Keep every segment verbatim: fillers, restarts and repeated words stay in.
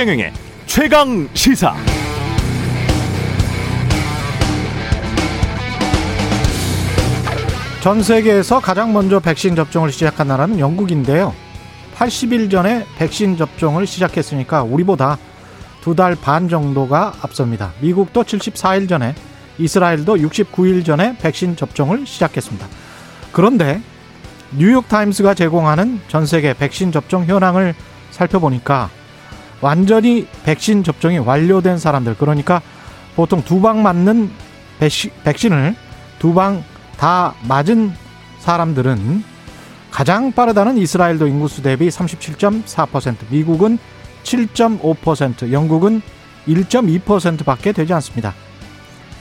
최경영의 최강시사. 전 세계에서 가장 먼저 백신 접종을 시작한 나라는 영국인데요. 팔십 일 전에 백신 접종을 시작했으니까 우리보다 두 달 반 정도가 앞섭니다. 미국도 칠십사 일 전에, 이스라엘도 육십구 일 전에 백신 접종을 시작했습니다. 그런데 뉴욕타임스가 제공하는 전 세계 백신 접종 현황을 살펴보니까 완전히 백신 접종이 완료된 사람들, 그러니까 보통 두 방 맞는 백시, 백신을 두 방 다 맞은 사람들은 가장 빠르다는 이스라엘도 인구수 대비 삼십칠 점 사 퍼센트, 미국은 칠 점 오 퍼센트, 영국은 일 점 이 퍼센트밖에 되지 않습니다.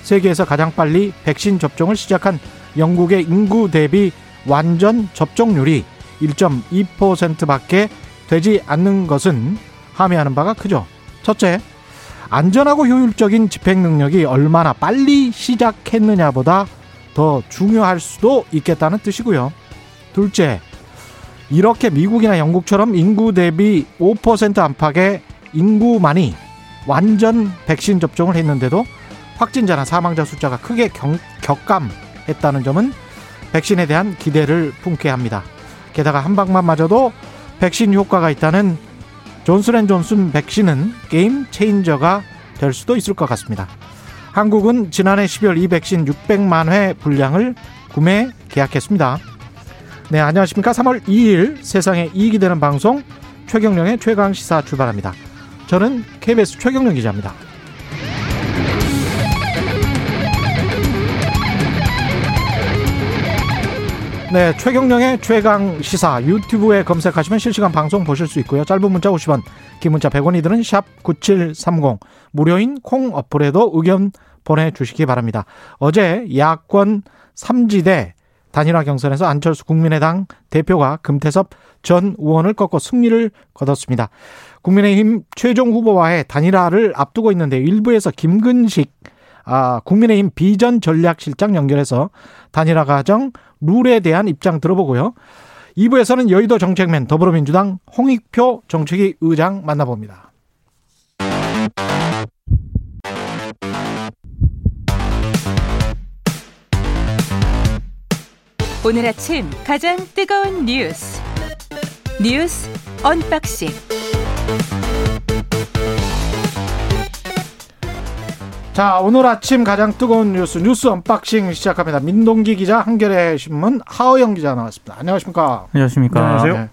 세계에서 가장 빨리 백신 접종을 시작한 영국의 인구 대비 완전 접종률이 일 점 이 퍼센트밖에 되지 않는 것은 함의하는 바가 크죠. 첫째, 안전하고 효율적인 집행 능력이 얼마나 빨리 시작했느냐보다 더 중요할 수도 있겠다는 뜻이고요. 둘째, 이렇게 미국이나 영국처럼 인구 대비 오 퍼센트 안팎의 인구만이 완전 백신 접종을 했는데도 확진자나 사망자 숫자가 크게 경, 격감했다는 점은 백신에 대한 기대를 품게 합니다. 게다가 한 방만 맞아도 백신 효과가 있다는 존슨앤존슨 백신은 게임 체인저가 될 수도 있을 것 같습니다. 한국은 지난해 십이월 이 백신 육백만 회 분량을 구매 계약했습니다. 네, 안녕하십니까. 삼월 이일 세상에 이익이 되는 방송 최경룡의 최강시사 출발합니다. 저는 케이비에스 최경룡 기자입니다. 네, 최경룡의 최강시사 유튜브에 검색하시면 실시간 방송 보실 수 있고요. 짧은 문자 오십 원, 긴 문자 백 원이 드는 샵 구칠삼공, 무료인 콩 어플에도 의견 보내주시기 바랍니다. 어제 야권 삼지대 단일화 경선에서 안철수 국민의당 대표가 금태섭 전 의원을 꺾고 승리를 거뒀습니다. 국민의힘 최종 후보와의 단일화를 앞두고 있는데, 일부에서 김근식 아, 국민의힘 비전 전략실장 연결해서 단일화 과정 룰에 대한 입장 들어보고요. 이 부에서는 여의도 정책맨 더불어민주당 홍익표 정책위 의장 만나봅니다. 오늘 아침 가장 뜨거운 뉴스 뉴스 언박싱. 자, 오늘 아침 가장 뜨거운 뉴스 뉴스 언박싱 시작합니다. 민동기 기자, 한겨레신문 하어영 기자 나왔습니다. 안녕하십니까? 안녕하십니까? 안녕하세요. 네.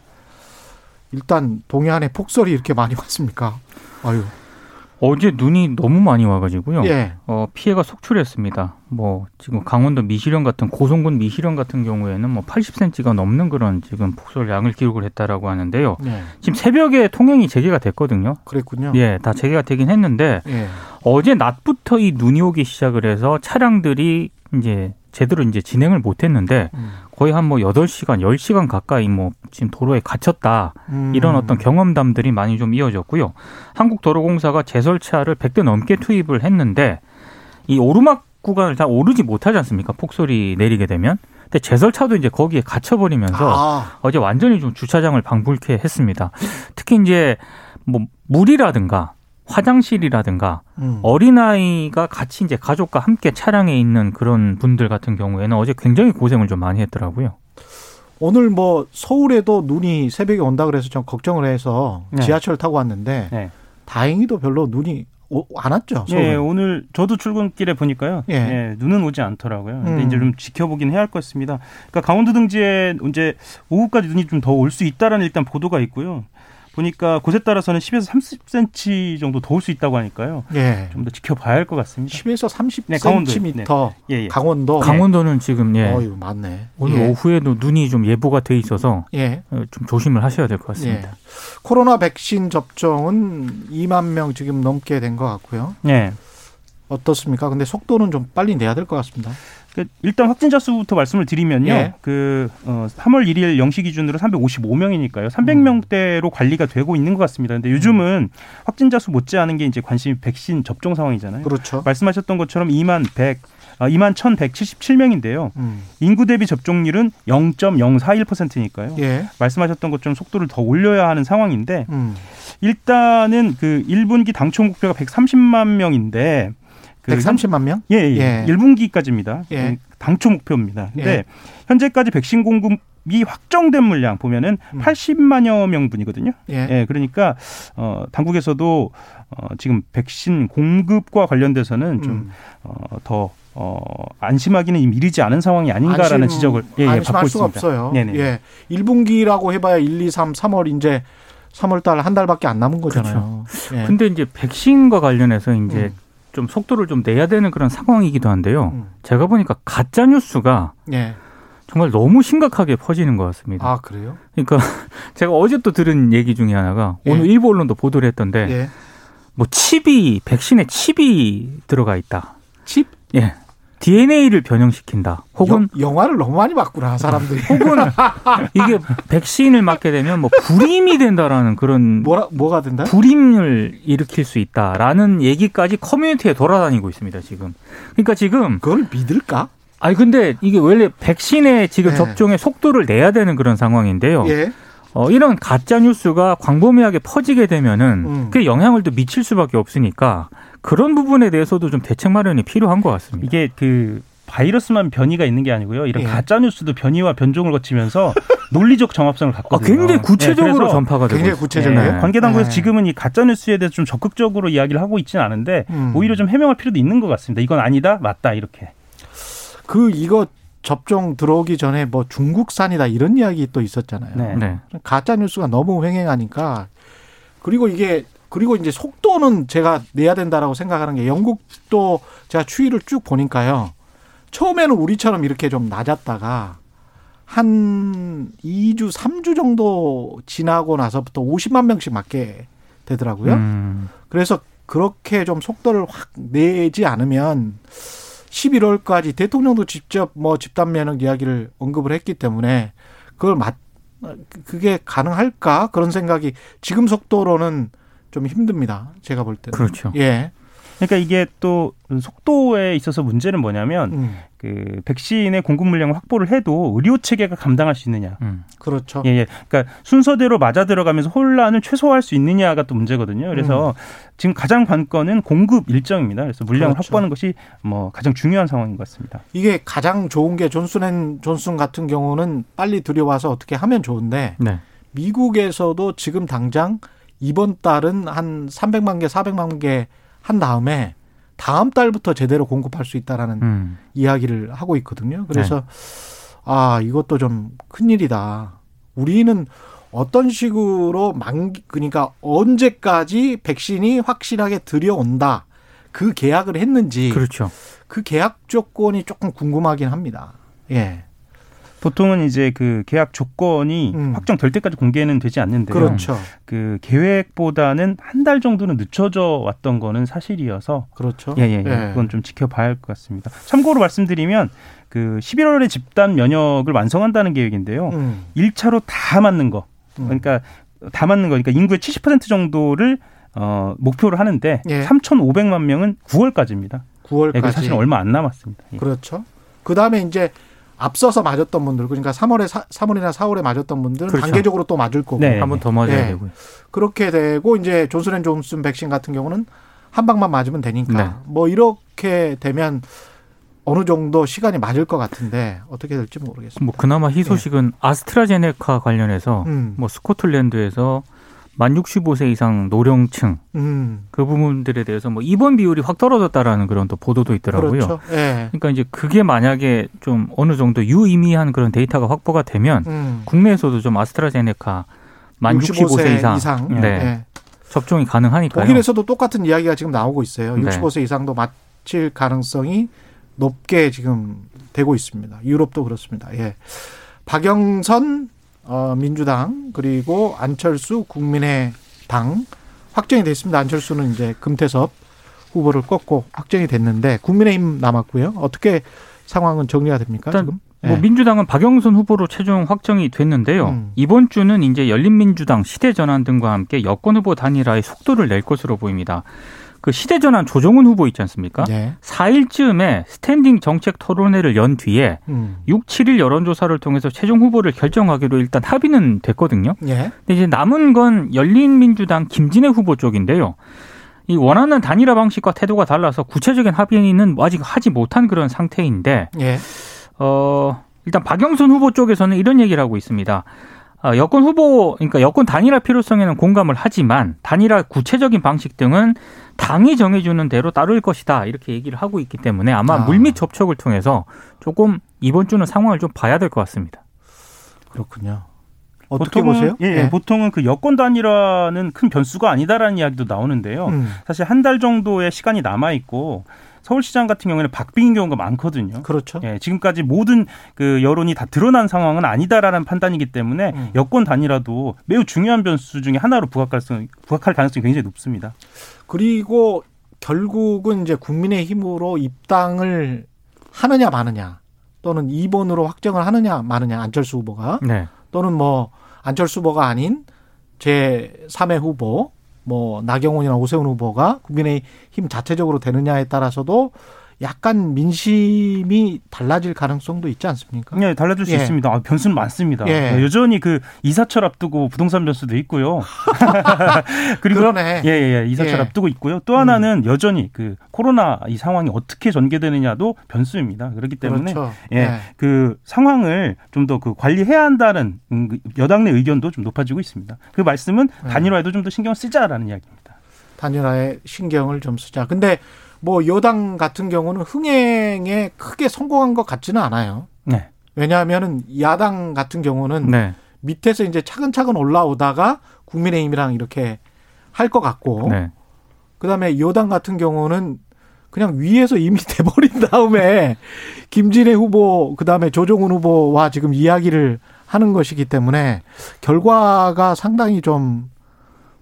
일단 동해안에 폭설이 이렇게 많이 왔습니까? 아유. 어제 눈이 너무 많이 와가지고요. 예. 어, 피해가 속출했습니다. 뭐 지금 강원도 미시령 같은 고성군 미시령 같은 경우에는 뭐 팔십 센티미터가 넘는 그런 지금 폭설 양을 기록을 했다라고 하는데요. 예. 지금 새벽에 통행이 재개가 됐거든요. 그랬군요. 예, 다 재개가 되긴 했는데 예. 어제 낮부터 이 눈이 오기 시작을 해서 차량들이 이제 제대로 이제 진행을 못했는데 음. 거의 한 뭐 여덟 시간, 열 시간 가까이 뭐 지금 도로에 갇혔다. 음. 이런 어떤 경험담들이 많이 좀 이어졌고요. 한국도로공사가 제설차를 백 대 넘게 투입을 했는데 이 오르막 구간을 다 오르지 못하지 않습니까? 폭설이 내리게 되면. 근데 제설차도 이제 거기에 갇혀버리면서 아. 어제 완전히 좀 주차장을 방불케 했습니다. 특히 이제 뭐 물이라든가 화장실이라든가 음. 어린아이가 같이 이제 가족과 함께 차량에 있는 그런 분들 같은 경우에는 어제 굉장히 고생을 좀 많이 했더라고요. 오늘 뭐 서울에도 눈이 새벽에 온다 그래서 좀 걱정을 해서 네. 지하철 타고 왔는데 네. 다행히도 별로 눈이 오, 안 왔죠. 서울에. 예, 오늘 저도 출근길에 보니까요. 예. 예, 눈은 오지 않더라고요. 근데 음. 이제 좀 지켜보긴 해야 할 것 같습니다. 그러니까 강원도 등지에 이제 오후까지 눈이 좀 더 올 수 있다라는 일단 보도가 있고요. 보니까 곳에 따라서는 십에서 삼십 센티미터 정도 더울 수 있다고 하니까요. 예. 좀 더 지켜봐야 할 것 같습니다. 십에서 삼십 센티미터. 네, 강원도. 네. 예, 예. 강원도. 강원도는 지금 예. 어유 맞네. 오늘 예. 오후에도 눈이 좀 예보가 돼 있어서 예. 좀 조심을 하셔야 될 것 같습니다. 예. 코로나 백신 접종은 이만 명 지금 넘게 된 것 같고요. 예. 어떻습니까? 근데 속도는 좀 빨리 내야 될 것 같습니다. 일단 확진자 수부터 말씀을 드리면요. 예. 그 어, 삼월 일일 영 시 기준으로 삼백오십오 명이니까요. 삼백 명대로 관리가 되고 있는 것 같습니다. 그런데 요즘은 확진자 수 못지않은 게 이제 관심이 백신 접종 상황이잖아요. 그렇죠. 말씀하셨던 것처럼 이만 천백칠십칠 명인데요. 음. 인구 대비 접종률은 영 점 영사일 퍼센트니까요. 예. 말씀하셨던 것처럼 속도를 더 올려야 하는 상황인데 음. 일단은 그 일 분기 당초 목표가 백삼십만 명인데 그 백삼십만 명? 예, 예. 예. 일 분기까지입니다. 예. 당초 목표입니다. 근데 예. 현재까지 백신 공급이 확정된 물량 보면은 음. 팔십만여 명분이거든요. 예. 예. 그러니까 어, 당국에서도 어, 지금 백신 공급과 관련돼서는 좀 더 음. 어, 어, 안심하기는 이르지 않은 상황이 아닌가라는 안심, 지적을 예, 예, 받고 있습니다. 안심할 수가 없어요. 네네. 예. 일 분기라고 해봐야 일, 이, 삼, 삼월 이제 삼월 달 한 달밖에 안 남은 거잖아요. 그렇죠. 예. 근데 이제 백신과 관련해서 이제 음. 좀 속도를 좀 내야 되는 그런 상황이기도 한데요. 음. 제가 보니까 가짜 뉴스가 예. 정말 너무 심각하게 퍼지는 것 같습니다. 아 그래요? 그러니까 제가 어제 또 들은 얘기 중에 하나가 예. 오늘 일부 언론도 보도를 했던데 예. 뭐 칩이 백신에 칩이 들어가 있다. 칩? 예. 디엔에이를 변형시킨다. 혹은 여, 영화를 너무 많이 봤구나 사람들이. 혹은 이게 백신을 맞게 되면 뭐 불임이 된다라는 그런 뭐라 뭐가 된다? 불임을 일으킬 수 있다라는 얘기까지 커뮤니티에 돌아다니고 있습니다 지금. 그러니까 지금 그걸 믿을까? 아니 근데 이게 원래 백신의 지금 네. 접종의 속도를 내야 되는 그런 상황인데요. 예. 어, 이런 가짜 뉴스가 광범위하게 퍼지게 되면은 음. 그 영향을 또 미칠 수밖에 없으니까. 그런 부분에 대해서도 좀 대책 마련이 필요한 것 같습니다. 이게 그 바이러스만 변이가 있는 게 아니고요. 이런 예. 가짜 뉴스도 변이와 변종을 거치면서 논리적 정합성을 갖거든요. 아, 굉장히 구체적으로 네, 전파가 되고 굉장히 구체적이에요. 네. 관계 당국에서 네. 지금은 이 가짜 뉴스에 대해서 좀 적극적으로 이야기를 하고 있지는 않은데 음. 오히려 좀 해명할 필요도 있는 것 같습니다. 이건 아니다, 맞다 이렇게. 그 이거 접종 들어오기 전에 뭐 중국산이다 이런 이야기 또 있었잖아요. 네. 네. 가짜 뉴스가 너무 횡행하니까 그리고 이게. 그리고 이제 속도는 제가 내야 된다라고 생각하는 게 영국도 제가 추이를 쭉 보니까요. 처음에는 우리처럼 이렇게 좀 낮았다가 한 이 주, 삼 주 정도 지나고 나서부터 오십만 명씩 맞게 되더라고요. 음. 그래서 그렇게 좀 속도를 확 내지 않으면 십일월까지 대통령도 직접 뭐 집단 면역 이야기를 언급을 했기 때문에 그걸 맞, 그게 가능할까? 그런 생각이 지금 속도로는 좀 힘듭니다. 제가 볼 때는. 그렇죠. 예. 그러니까 이게 또 속도에 있어서 문제는 뭐냐면 음. 그 백신의 공급 물량을 확보를 해도 의료 체계가 감당할 수 있느냐. 음. 그렇죠. 예, 예. 그러니까 순서대로 맞아 들어가면서 혼란을 최소화할 수 있느냐가 또 문제거든요. 그래서 음. 지금 가장 관건은 공급 일정입니다. 그래서 물량을 그렇죠. 확보하는 것이 뭐 가장 중요한 상황인 것 같습니다. 이게 가장 좋은 게 존슨앤존슨 같은 경우는 빨리 들여와서 어떻게 하면 좋은데 네. 미국에서도 지금 당장 이번 달은 한 삼백만 개, 사백만 개 한 다음에 다음 달부터 제대로 공급할 수 있다라는 음. 이야기를 하고 있거든요. 그래서 네. 아, 이것도 좀 큰일이다. 우리는 어떤 식으로 만 그러니까 언제까지 백신이 확실하게 들여온다. 그 계약을 했는지. 그렇죠. 그 계약 조건이 조금 궁금하긴 합니다. 예. 보통은 이제 그 계약 조건이 음. 확정될 때까지 공개는 되지 않는데요. 그렇죠. 그 계획보다는 한 달 정도는 늦춰져 왔던 거는 사실이어서. 그렇죠. 예, 예, 예. 그건 좀 지켜봐야 할 것 같습니다. 참고로 말씀드리면 그 십일월에 집단 면역을 완성한다는 계획인데요. 음. 일 차로 다 맞는 거. 그러니까 다 맞는 거니까 인구의 칠십 퍼센트 정도를 어, 목표로 하는데 예. 삼천오백만 명은 구월까지입니다. 구월까지. 예, 사실은 얼마 안 남았습니다. 예. 그렇죠. 그다음에 이제 앞서서 맞았던 분들, 그러니까 삼월에 사, 삼월이나 사월에 맞았던 분들은 그렇죠. 단계적으로 또 맞을 거고. 네. 한 번 더 맞아야 네. 되고요. 그렇게 되고 이제 존슨앤존슨 백신 같은 경우는 한 방만 맞으면 되니까. 네. 뭐 이렇게 되면 어느 정도 시간이 맞을 것 같은데 어떻게 될지 모르겠습니다. 뭐 그나마 희소식은 네. 아스트라제네카 관련해서 음. 뭐 스코틀랜드에서 만 육십오 세 이상 노령층 음. 그 부분들에 대해서 뭐 입원 비율이 확 떨어졌다라는 그런 또 보도도 있더라고요. 그렇죠. 예. 그러니까 이제 그게 만약에 좀 어느 정도 유의미한 그런 데이터가 확보가 되면 음. 국내에서도 좀 아스트라제네카 만 육십오 세, 육십오 세 이상, 이상. 네. 예. 접종이 가능하니까요. 독일에서도 똑같은 이야기가 지금 나오고 있어요. 육십오 세 네. 이상도 맞힐 가능성이 높게 지금 되고 있습니다. 유럽도 그렇습니다. 예. 박영선 어, 민주당 그리고 안철수 국민의당 확정이 됐습니다. 안철수는 이제 금태섭 후보를 꺾고 확정이 됐는데 국민의힘 남았고요. 어떻게 상황은 정리가 됩니까? 일단 지금? 뭐 네. 민주당은 박영선 후보로 최종 확정이 됐는데요. 음. 이번 주는 이제 열린민주당, 시대전환 등과 함께 여권 후보 단일화에 속도를 낼 것으로 보입니다. 그 시대전환 조정훈 후보 있지 않습니까? 네. 사 일쯤에 스탠딩 정책 토론회를 연 뒤에 음. 육, 칠 일 여론조사를 통해서 최종 후보를 결정하기로 일단 합의는 됐거든요. 네. 근데 이제 남은 건 열린민주당 김진애 후보 쪽인데요. 이 원하는 단일화 방식과 태도가 달라서 구체적인 합의는 아직 하지 못한 그런 상태인데 네. 어, 일단 박영선 후보 쪽에서는 이런 얘기를 하고 있습니다. 여권 후보, 그러니까 여권 단일화 필요성에는 공감을 하지만 단일화 구체적인 방식 등은 당이 정해주는 대로 따를 것이다 이렇게 얘기를 하고 있기 때문에 아마 아. 물밑 접촉을 통해서 조금 이번 주는 상황을 좀 봐야 될 것 같습니다. 그렇군요. 어떻게 보통은, 보세요? 예, 네. 보통은 그 여권 단일화는 큰 변수가 아니다라는 이야기도 나오는데요. 음. 사실 한 달 정도의 시간이 남아 있고. 서울시장 같은 경우에는 박빙인 경우가 많거든요. 그렇죠. 예, 지금까지 모든 그 여론이 다 드러난 상황은 아니다라는 판단이기 때문에 음. 여권 단일화도 매우 중요한 변수 중에 하나로 부각할, 수, 부각할 가능성이 굉장히 높습니다. 그리고 결국은 이제 국민의힘으로 입당을 하느냐 마느냐 또는 이 번으로 확정을 하느냐 마느냐 안철수 후보가 네. 또는 뭐 안철수 후보가 아닌 제삼의 후보 뭐 나경원이나 오세훈 후보가 국민의힘 자체적으로 되느냐에 따라서도 약간 민심이 달라질 가능성도 있지 않습니까? 네, 달라질 수 예. 있습니다. 아, 변수는 많습니다. 예. 여전히 그 이사철 앞두고 부동산 변수도 있고요. 그리고 그러네. 예, 예, 이사철 예. 앞두고 있고요. 또 하나는 음. 여전히 그 코로나 이 상황이 어떻게 전개되느냐도 변수입니다. 그렇기 때문에 그렇죠. 예, 예. 그 상황을 좀 더 그 관리해야 한다는 여당 내 의견도 좀 높아지고 있습니다. 그 말씀은 단일화에도 좀 더 신경 쓰자라는 이야기입니다. 단일화에 신경을 좀 쓰자. 근데 뭐 여당 같은 경우는 흥행에 크게 성공한 것 같지는 않아요. 네. 왜냐하면은 야당 같은 경우는 네. 밑에서 이제 차근차근 올라오다가 국민의힘이랑 이렇게 할 것 같고, 네. 그다음에 여당 같은 경우는 그냥 위에서 이미 돼버린 다음에 김진애 후보, 그다음에 조정훈 후보와 지금 이야기를 하는 것이기 때문에 결과가 상당히 좀.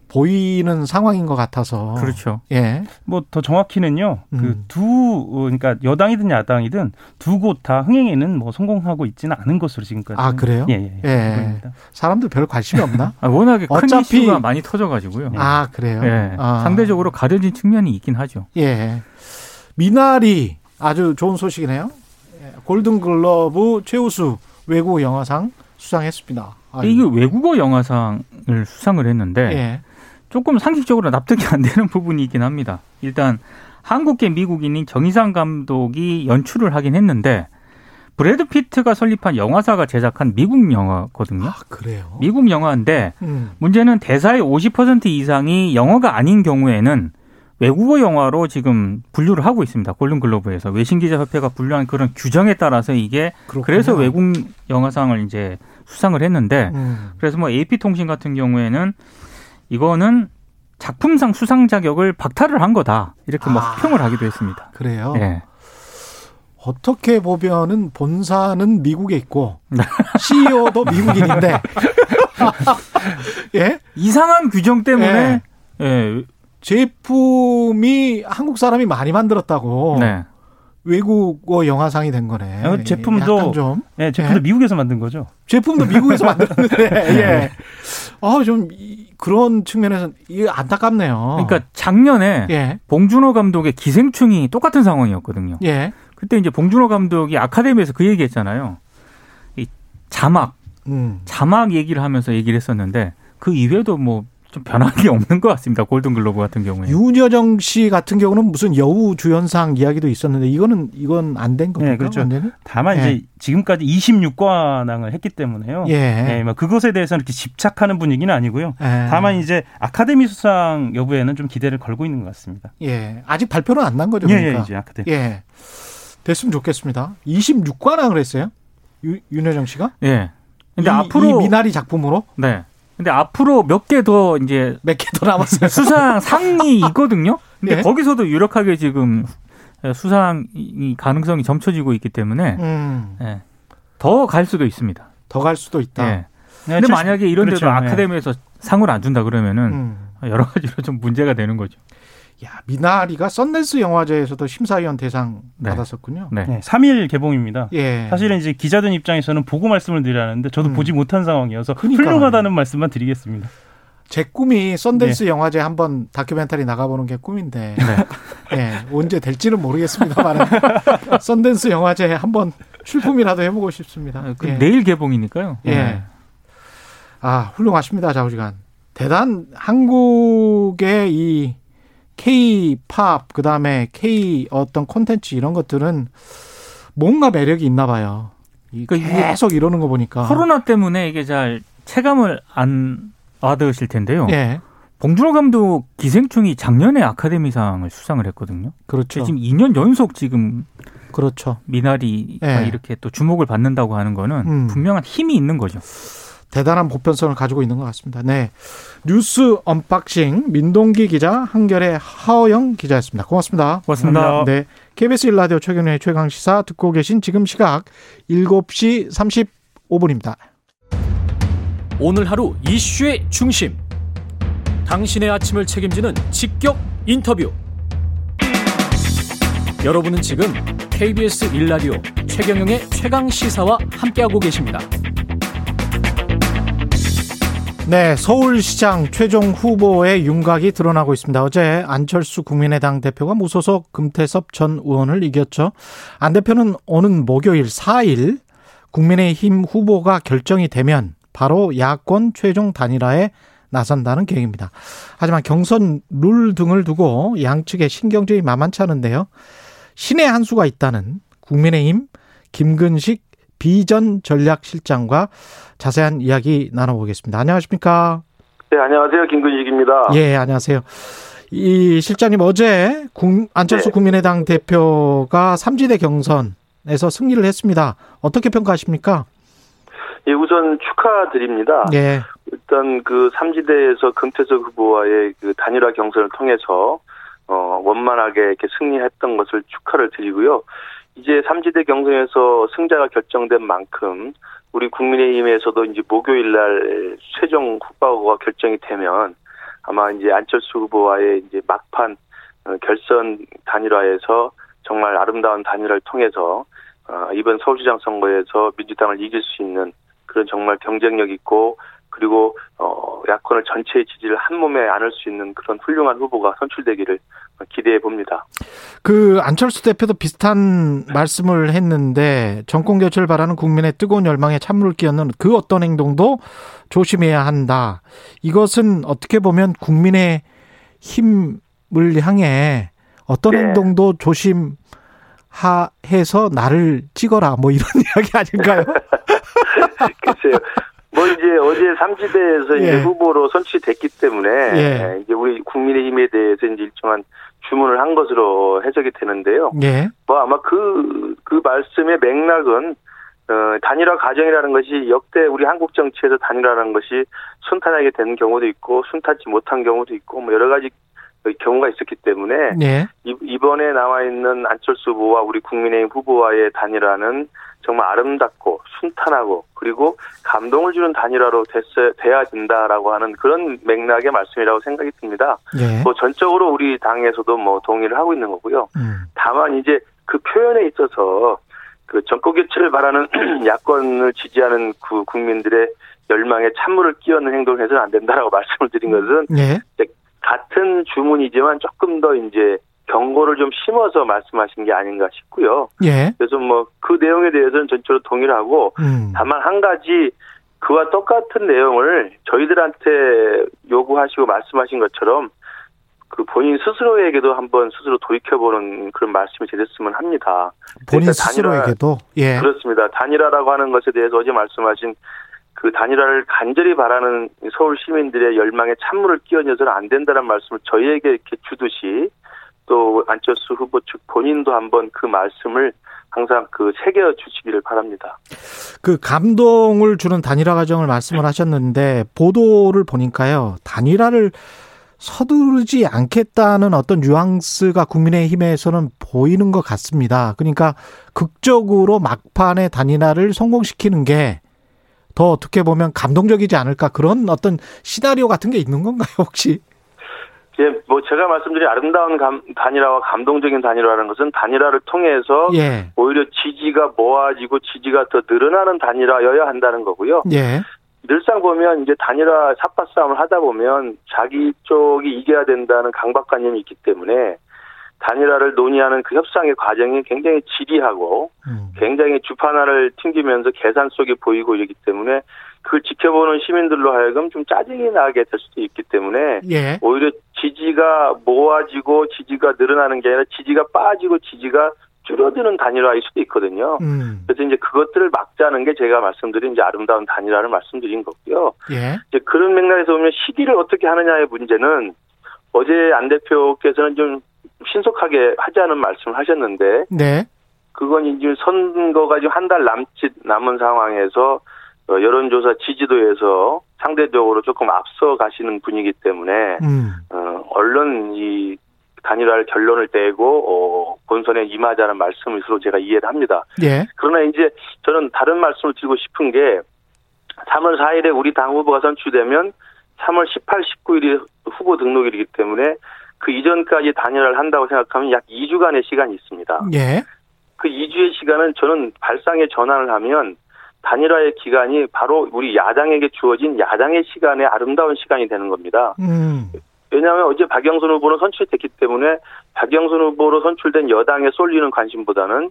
보이는 상황인 것 같아서. 그렇죠. 예. 뭐 더 정확히는요. 음. 그 두 그러니까 여당이든 야당이든 두 곳 다 흥행에는 뭐 성공하고 있지는 않은 것으로 지금까지. 아 그래요? 예. 예. 예. 사람들 별 관심이 없나? 아, 워낙에 어차피... 큰 이슈가 많이 터져가지고요. 아 그래요? 예. 아. 상대적으로 가려진 측면이 있긴 하죠. 예. 미나리 아주 좋은 소식이네요. 골든글러브 최우수 외국 영화상 수상했습니다. 아이고. 이게 외국어 영화상을 수상을 했는데. 예. 조금 상식적으로 납득이 안 되는 부분이 있긴 합니다. 일단 한국계 미국인인 정의상 감독이 연출을 하긴 했는데 브래드 피트가 설립한 영화사가 제작한 미국 영화거든요. 아, 그래요? 미국 영화인데 음. 문제는 대사의 오십 퍼센트 이상이 영어가 아닌 경우에는 외국어 영화로 지금 분류를 하고 있습니다. 골든글로브에서. 외신기자협회가 분류한 그런 규정에 따라서 이게 그렇구나. 그래서 외국 영화상을 이제 수상을 했는데 음. 그래서 뭐 에이피통신 같은 경우에는 이거는 작품상 수상 자격을 박탈을 한 거다. 이렇게 막 아, 평을 하기도 했습니다. 그래요? 예. 어떻게 보면은 본사는 미국에 있고 씨이오도 미국인인데 예? 이상한 규정 때문에 예. 예. 제품이 한국 사람이 많이 만들었다고. 네. 외국어 영화상이 된 거네. 어, 제품도 좀, 예, 제품도 예. 미국에서 만든 거죠. 제품도 미국에서 만들었는데, 예. 아, 좀 그런 측면에서 이게 안타깝네요. 그러니까 작년에 예. 봉준호 감독의 기생충이 똑같은 상황이었거든요. 예. 그때 이제 봉준호 감독이 아카데미에서 그 얘기했잖아요. 이 자막, 음. 자막 얘기를 하면서 얘기를 했었는데 그 이외에도 뭐. 좀 변한 게 없는 것 같습니다. 골든글로브 같은 경우에. 윤여정 씨 같은 경우는 무슨 여우 주연상 이야기도 있었는데 이거는 이건 안 된 겁니까? 네, 그렇죠. 완전히? 다만 네. 이제 지금까지 이십육 관왕을 했기 때문에요. 예. 예, 그것에 대해서는 이렇게 집착하는 분위기는 아니고요. 예. 다만 이제 아카데미 수상 여부에는 좀 기대를 걸고 있는 것 같습니다. 예. 아직 발표는 안 난 거죠, 그러니까. 예, 예, 이제 아카데미. 예. 됐으면 좋겠습니다. 이십육 관왕을 했어요? 유, 윤여정 씨가? 예. 근데 이, 앞으로 이 미나리 작품으로? 네. 근데 앞으로 몇 개 더 이제 몇 개 더 남았어요. 수상 상이 있거든요. 근데 네? 거기서도 유력하게 지금 수상 가능성이 점쳐지고 있기 때문에 음. 네. 더 갈 수도 있습니다. 더 갈 수도 있다. 네. 근데 칠십, 만약에 이런 그렇죠. 데도 아카데미에서 네. 상을 안 준다 그러면은 음. 여러 가지로 좀 문제가 되는 거죠. 야, 미나리가 썬댄스 영화제에서도 심사위원 대상 네. 받았었군요. 네. 네. 삼 일 개봉입니다. 예. 사실은 이제 기자들 입장에서는 보고 말씀을 드려야 하는데 저도 음. 보지 못한 상황이어서 그러니까. 훌륭하다는 말씀만 드리겠습니다. 제 꿈이 썬댄스 네. 영화제 한번 다큐멘터리 나가보는 게 꿈인데 네. 네, 언제 될지는 모르겠습니다만 썬댄스 영화제 한번 출품이라도 해보고 싶습니다. 그 네. 내일 개봉이니까요. 예, 네. 아 훌륭하십니다, 좌우지간. 대단 한국의 이 K-팝 그다음에 K 어떤 콘텐츠 이런 것들은 뭔가 매력이 있나 봐요. 그러니까 계속 이러는 거 보니까 코로나 때문에 이게 잘 체감을 안 받으실 텐데요. 예. 봉준호 감독 기생충이 작년에 아카데미상을 수상을 했거든요. 그렇죠. 지금 이 년 연속 지금 그렇죠. 미나리가 예. 이렇게 또 주목을 받는다고 하는 거는 음. 분명한 힘이 있는 거죠. 대단한 보편성을 가지고 있는 것 같습니다. 네, 뉴스 언박싱 민동기 기자, 한겨레 하호영 기자였습니다. 고맙습니다. 고맙습니다. 고맙습니다. 네, 케이비에스 일 라디오 최경영의 최강시사 듣고 계신 지금 시각 일곱 시 삼십오 분입니다. 오늘 하루 이슈의 중심. 당신의 아침을 책임지는 직격 인터뷰. 여러분은 지금 케이비에스 일 라디오 최경영의 최강시사와 함께하고 계십니다. 네, 서울시장 최종 후보의 윤곽이 드러나고 있습니다. 어제 안철수 국민의당 대표가 무소속 금태섭 전 의원을 이겼죠. 안 대표는 오는 목요일 사 일 국민의힘 후보가 결정이 되면 바로 야권 최종 단일화에 나선다는 계획입니다. 하지만 경선 룰 등을 두고 양측의 신경전이 만만치 않은데요. 신의 한 수가 있다는 국민의힘 김근식 비전 전략실장과 자세한 이야기 나눠보겠습니다. 안녕하십니까? 네, 안녕하세요. 김근식입니다. 예, 안녕하세요. 이 실장님, 어제 안철수 네. 국민의당 대표가 삼지대 경선에서 승리를 했습니다. 어떻게 평가하십니까? 예, 우선 축하드립니다. 예. 일단 그 삼지대에서 금태섭 후보와의 그 단일화 경선을 통해서 어, 원만하게 이렇게 승리했던 것을 축하를 드리고요. 이제 삼지대 경선에서 승자가 결정된 만큼 우리 국민의힘에서도 이제 목요일 날 최종 후보가 결정이 되면 아마 이제 안철수 후보와의 이제 막판 결선 단일화에서 정말 아름다운 단일화를 통해서 이번 서울시장 선거에서 민주당을 이길 수 있는 그런 정말 경쟁력 있고 그리고 야권을 전체의 지지를 한 몸에 안을 수 있는 그런 훌륭한 후보가 선출되기를 기대해 봅니다. 그 안철수 대표도 비슷한 말씀을 했는데 정권 교체를 바라는 국민의 뜨거운 열망에 찬물을 끼얹는 그 어떤 행동도 조심해야 한다. 이것은 어떻게 보면 국민의 힘을 향해 어떤 네. 행동도 조심. 하, 해서 나를 찍어라, 뭐 이런 이야기 아닌가요? 글쎄요. 뭐 이제 어제 삼지대에서 예. 이제 후보로 선출됐기 때문에 예. 이제 우리 국민의힘에 대해서 이제 일정한 주문을 한 것으로 해석이 되는데요. 예. 뭐 아마 그, 그 말씀의 맥락은 어, 단일화 과정이라는 것이 역대 우리 한국 정치에서 단일화라는 것이 순탄하게 된 경우도 있고 순탄치 못한 경우도 있고 뭐 여러 가지 경우가 있었기 때문에 예. 이번에 나와 있는 안철수 후보와 우리 국민의힘 후보와의 단일화는 정말 아름답고 순탄하고 그리고 감동을 주는 단일화로 돼야 된다라고 하는 그런 맥락의 말씀이라고 생각이 듭니다. 예. 뭐 전적으로 우리 당에서도 뭐 동의를 하고 있는 거고요. 음. 다만 이제 그 표현에 있어서 그 정권 교체를 바라는 야권을 지지하는 그 국민들의 열망에 찬물을 끼얹는 행동을 해서는 안 된다라고 말씀을 드린 것은. 예. 같은 주문이지만 조금 더 이제 경고를 좀 심어서 말씀하신 게 아닌가 싶고요. 예. 그래서 뭐 그 내용에 대해서는 전적으로 동의를 하고 음. 다만 한 가지 그와 똑같은 내용을 저희들한테 요구하시고 말씀하신 것처럼 그 본인 스스로에게도 한번 스스로 돌이켜보는 그런 말씀이 되셨으면 합니다. 본인 스스로에게도? 예. 그렇습니다. 단일화라고 하는 것에 대해서 어제 말씀하신 그 단일화를 간절히 바라는 서울 시민들의 열망에 찬물을 끼얹어서는 안 된다는 말씀을 저희에게 이렇게 주듯이 또 안철수 후보 측 본인도 한번 그 말씀을 항상 그 새겨 주시기를 바랍니다. 그 감동을 주는 단일화 과정을 말씀을 하셨는데 보도를 보니까요. 단일화를 서두르지 않겠다는 어떤 뉘앙스가 국민의힘에서는 보이는 것 같습니다. 그러니까 극적으로 막판에 단일화를 성공시키는 게 더 어떻게 보면 감동적이지 않을까 그런 어떤 시나리오 같은 게 있는 건가요 혹시? 예, 뭐 제가 말씀드린 아름다운 감, 단일화와 감동적인 단일화라는 것은 단일화를 통해서 예. 오히려 지지가 모아지고 지지가 더 늘어나는 단일화여야 한다는 거고요. 예. 늘상 보면 이제 단일화 삿바싸움을 하다 보면 자기 쪽이 이겨야 된다는 강박관념이 있기 때문에 단일화를 논의하는 그 협상의 과정이 굉장히 지리하고 음. 굉장히 주판화를 튕기면서 계산 속에 보이고 이러기 때문에 그걸 지켜보는 시민들로 하여금 좀 짜증이 나게 될 수도 있기 때문에 예. 오히려 지지가 모아지고 지지가 늘어나는 게 아니라 지지가 빠지고 지지가 줄어드는 단일화일 수도 있거든요. 음. 그래서 이제 그것들을 막자는 게 제가 말씀드린 이제 아름다운 단일화를 말씀드린 거고요. 예. 이제 그런 맥락에서 보면 시기를 어떻게 하느냐의 문제는 어제 안 대표께서는 좀 신속하게 하자는 말씀을 하셨는데, 네. 그건 이제 선거가 지금 한 달 남짓 남은 상황에서 여론조사 지지도에서 상대적으로 조금 앞서 가시는 분이기 때문에 음. 어, 언론 이 단일화를 결론을 내고 어, 본선에 임하자는 말씀을 스스로 제가 이해를 합니다. 예. 그러나 이제 저는 다른 말씀을 드리고 싶은 게 삼월 사일에 우리 당 후보가 선출되면 삼월 십팔, 십구일이 후보 등록일이기 때문에 그 이전까지 단일화를 한다고 생각하면 약 이 주간의 시간이 있습니다. 예. 그 이 주의 시간은 저는 발상의 전환을 하면 단일화의 기간이 바로 우리 야당에게 주어진 야당의 시간에 아름다운 시간이 되는 겁니다. 음. 왜냐하면 어제 박영선 후보로 선출됐기 때문에 박영선 후보로 선출된 여당에 쏠리는 관심보다는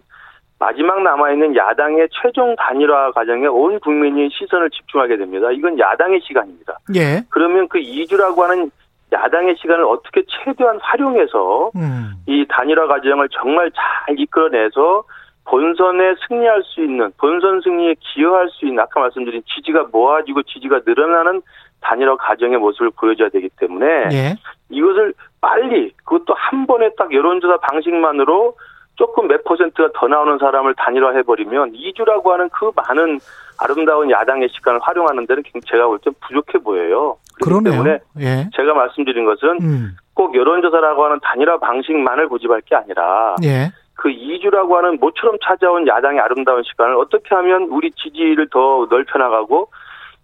마지막 남아있는 야당의 최종 단일화 과정에 온 국민이 시선을 집중하게 됩니다. 이건 야당의 시간입니다. 예. 그러면 그 이 주라고 하는 야당의 시간을 어떻게 최대한 활용해서 음. 이 단일화 과정을 정말 잘 이끌어내서 본선에 승리할 수 있는, 본선 승리에 기여할 수 있는, 아까 말씀드린 지지가 모아지고 지지가 늘어나는 단일화 과정의 모습을 보여줘야 되기 때문에 예. 이것을 빨리, 그것도 한 번에 딱 여론조사 방식만으로 조금 몇 퍼센트가 더 나오는 사람을 단일화해버리면 이 주라고 하는 그 많은 아름다운 야당의 시간을 활용하는 데는 제가 볼 땐 부족해 보여요. 그렇기 때문에 예. 제가 말씀드린 것은 음. 꼭 여론조사라고 하는 단일화 방식만을 고집할 게 아니라 예. 그 이 주라고 하는 모처럼 찾아온 야당의 아름다운 시간을 어떻게 하면 우리 지지를 더 넓혀나가고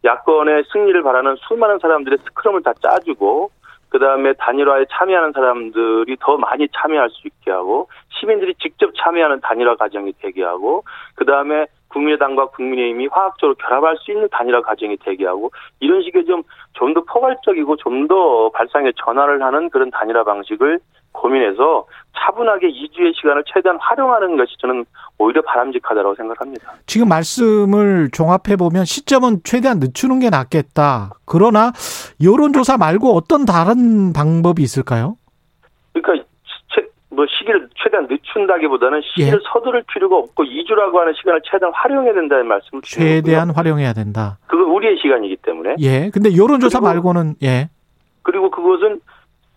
야권의 승리를 바라는 수많은 사람들의 스크럼을 다 짜주고 그다음에 단일화에 참여하는 사람들이 더 많이 참여할 수 있게 하고 시민들이 직접 참여하는 단일화 과정이 되게 하고 그다음에 국민의당과 국민의힘이 화학적으로 결합할 수 있는 단일화 과정이 되게 하고 이런 식의 좀 좀 더 포괄적이고 좀 더 발상의 전환을 하는 그런 단일화 방식을 고민해서 차분하게 이 주의 시간을 최대한 활용하는 것이 저는 오히려 바람직하다고 생각합니다. 지금 말씀을 종합해보면 시점은 최대한 늦추는 게 낫겠다. 그러나 여론조사 말고 어떤 다른 방법이 있을까요? 그러니까 뭐 시기를 최대한 늦춘다기보다는 시기를 예. 서두를 필요가 없고 이 주라고 하는 시간을 최대한 활용해야 된다는 말씀을 드리고요. 최대한 활용해야 된다. 그건 우리의 시간이기 때문에. 예. 근데 여론조사 그리고, 말고는 예. 그리고 그것은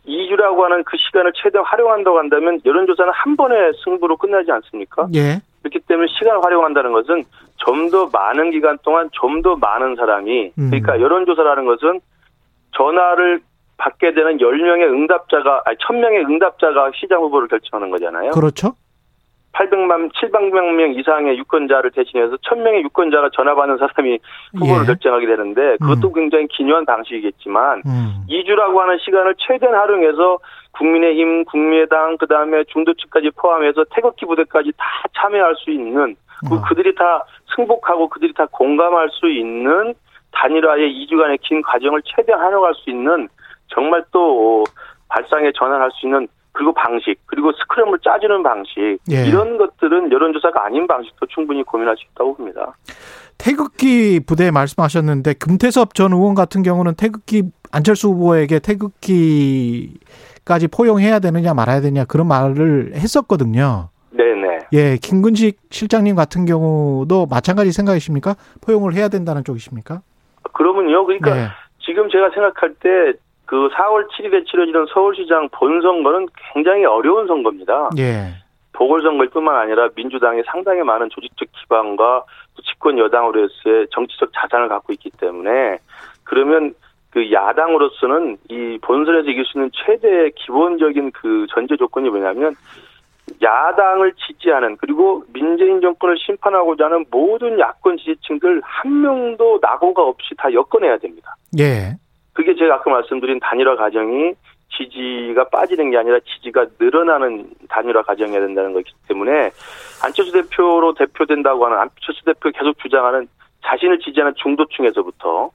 이 주라고 하는 그 시간을 최대한 활용한다고 한다면 여론조사는 한 번의 승부로 끝나지 않습니까? 예. 그렇기 때문에 시간을 활용한다는 것은 좀 더 많은 기간 동안 좀 더 많은 사람이 음. 그러니까 여론조사라는 것은 전화를 받게 되는 열 명의 응답자가 아니 천 명의 응답자가 시장 후보를 결정하는 거잖아요. 그렇죠. 팔백만, 칠백만 명 이상의 유권자를 대신해서 천 명의 유권자가 전화받는 사람이 후보를 예. 결정하게 되는데 그것도 음. 굉장히 기묘한 방식이겠지만 음. 이 주라고 하는 시간을 최대한 활용해서 국민의힘, 국민의당, 그다음에 중도층까지 포함해서 태극기 부대까지 다 참여할 수 있는 어. 그들이 다 승복하고 그들이 다 공감할 수 있는 단일화의 이 주간의 긴 과정을 최대한 활용할 수 있는 정말 또 발상에 전환할 수 있는 그리고 방식, 그리고 스크럼을 짜주는 방식 예. 이런 것들은 여론조사가 아닌 방식도 충분히 고민할 수 있다고 봅니다. 태극기 부대 말씀하셨는데 금태섭 전 의원 같은 경우는 태극기 안철수 후보에게 태극기까지 포용해야 되느냐 말아야 되느냐 그런 말을 했었거든요. 네네. 예, 김근식 실장님 같은 경우도 마찬가지 생각이십니까? 포용을 해야 된다는 쪽이십니까? 그러면요. 그러니까 네. 지금 제가 생각할 때 그 사월 칠일에 치러지는 서울시장 본선거는 굉장히 어려운 선거입니다. 예. 보궐선거일 뿐만 아니라 민주당이 상당히 많은 조직적 기반과 집권 여당으로서의 정치적 자산을 갖고 있기 때문에 그러면 그 야당으로서는 이 본선에서 이길 수 있는 최대의 기본적인 그 전제 조건이 뭐냐면 야당을 지지하는 그리고 민주인 정권을 심판하고자 하는 모든 야권 지지층들 한 명도 낙오가 없이 다 엮어내야 됩니다. 예. 그게 제가 아까 말씀드린 단일화 과정이 지지가 빠지는 게 아니라 지지가 늘어나는 단일화 과정이어야 된다는 것이기 때문에 안철수 대표로 대표된다고 하는 안철수 대표 계속 주장하는 자신을 지지하는 중도층에서부터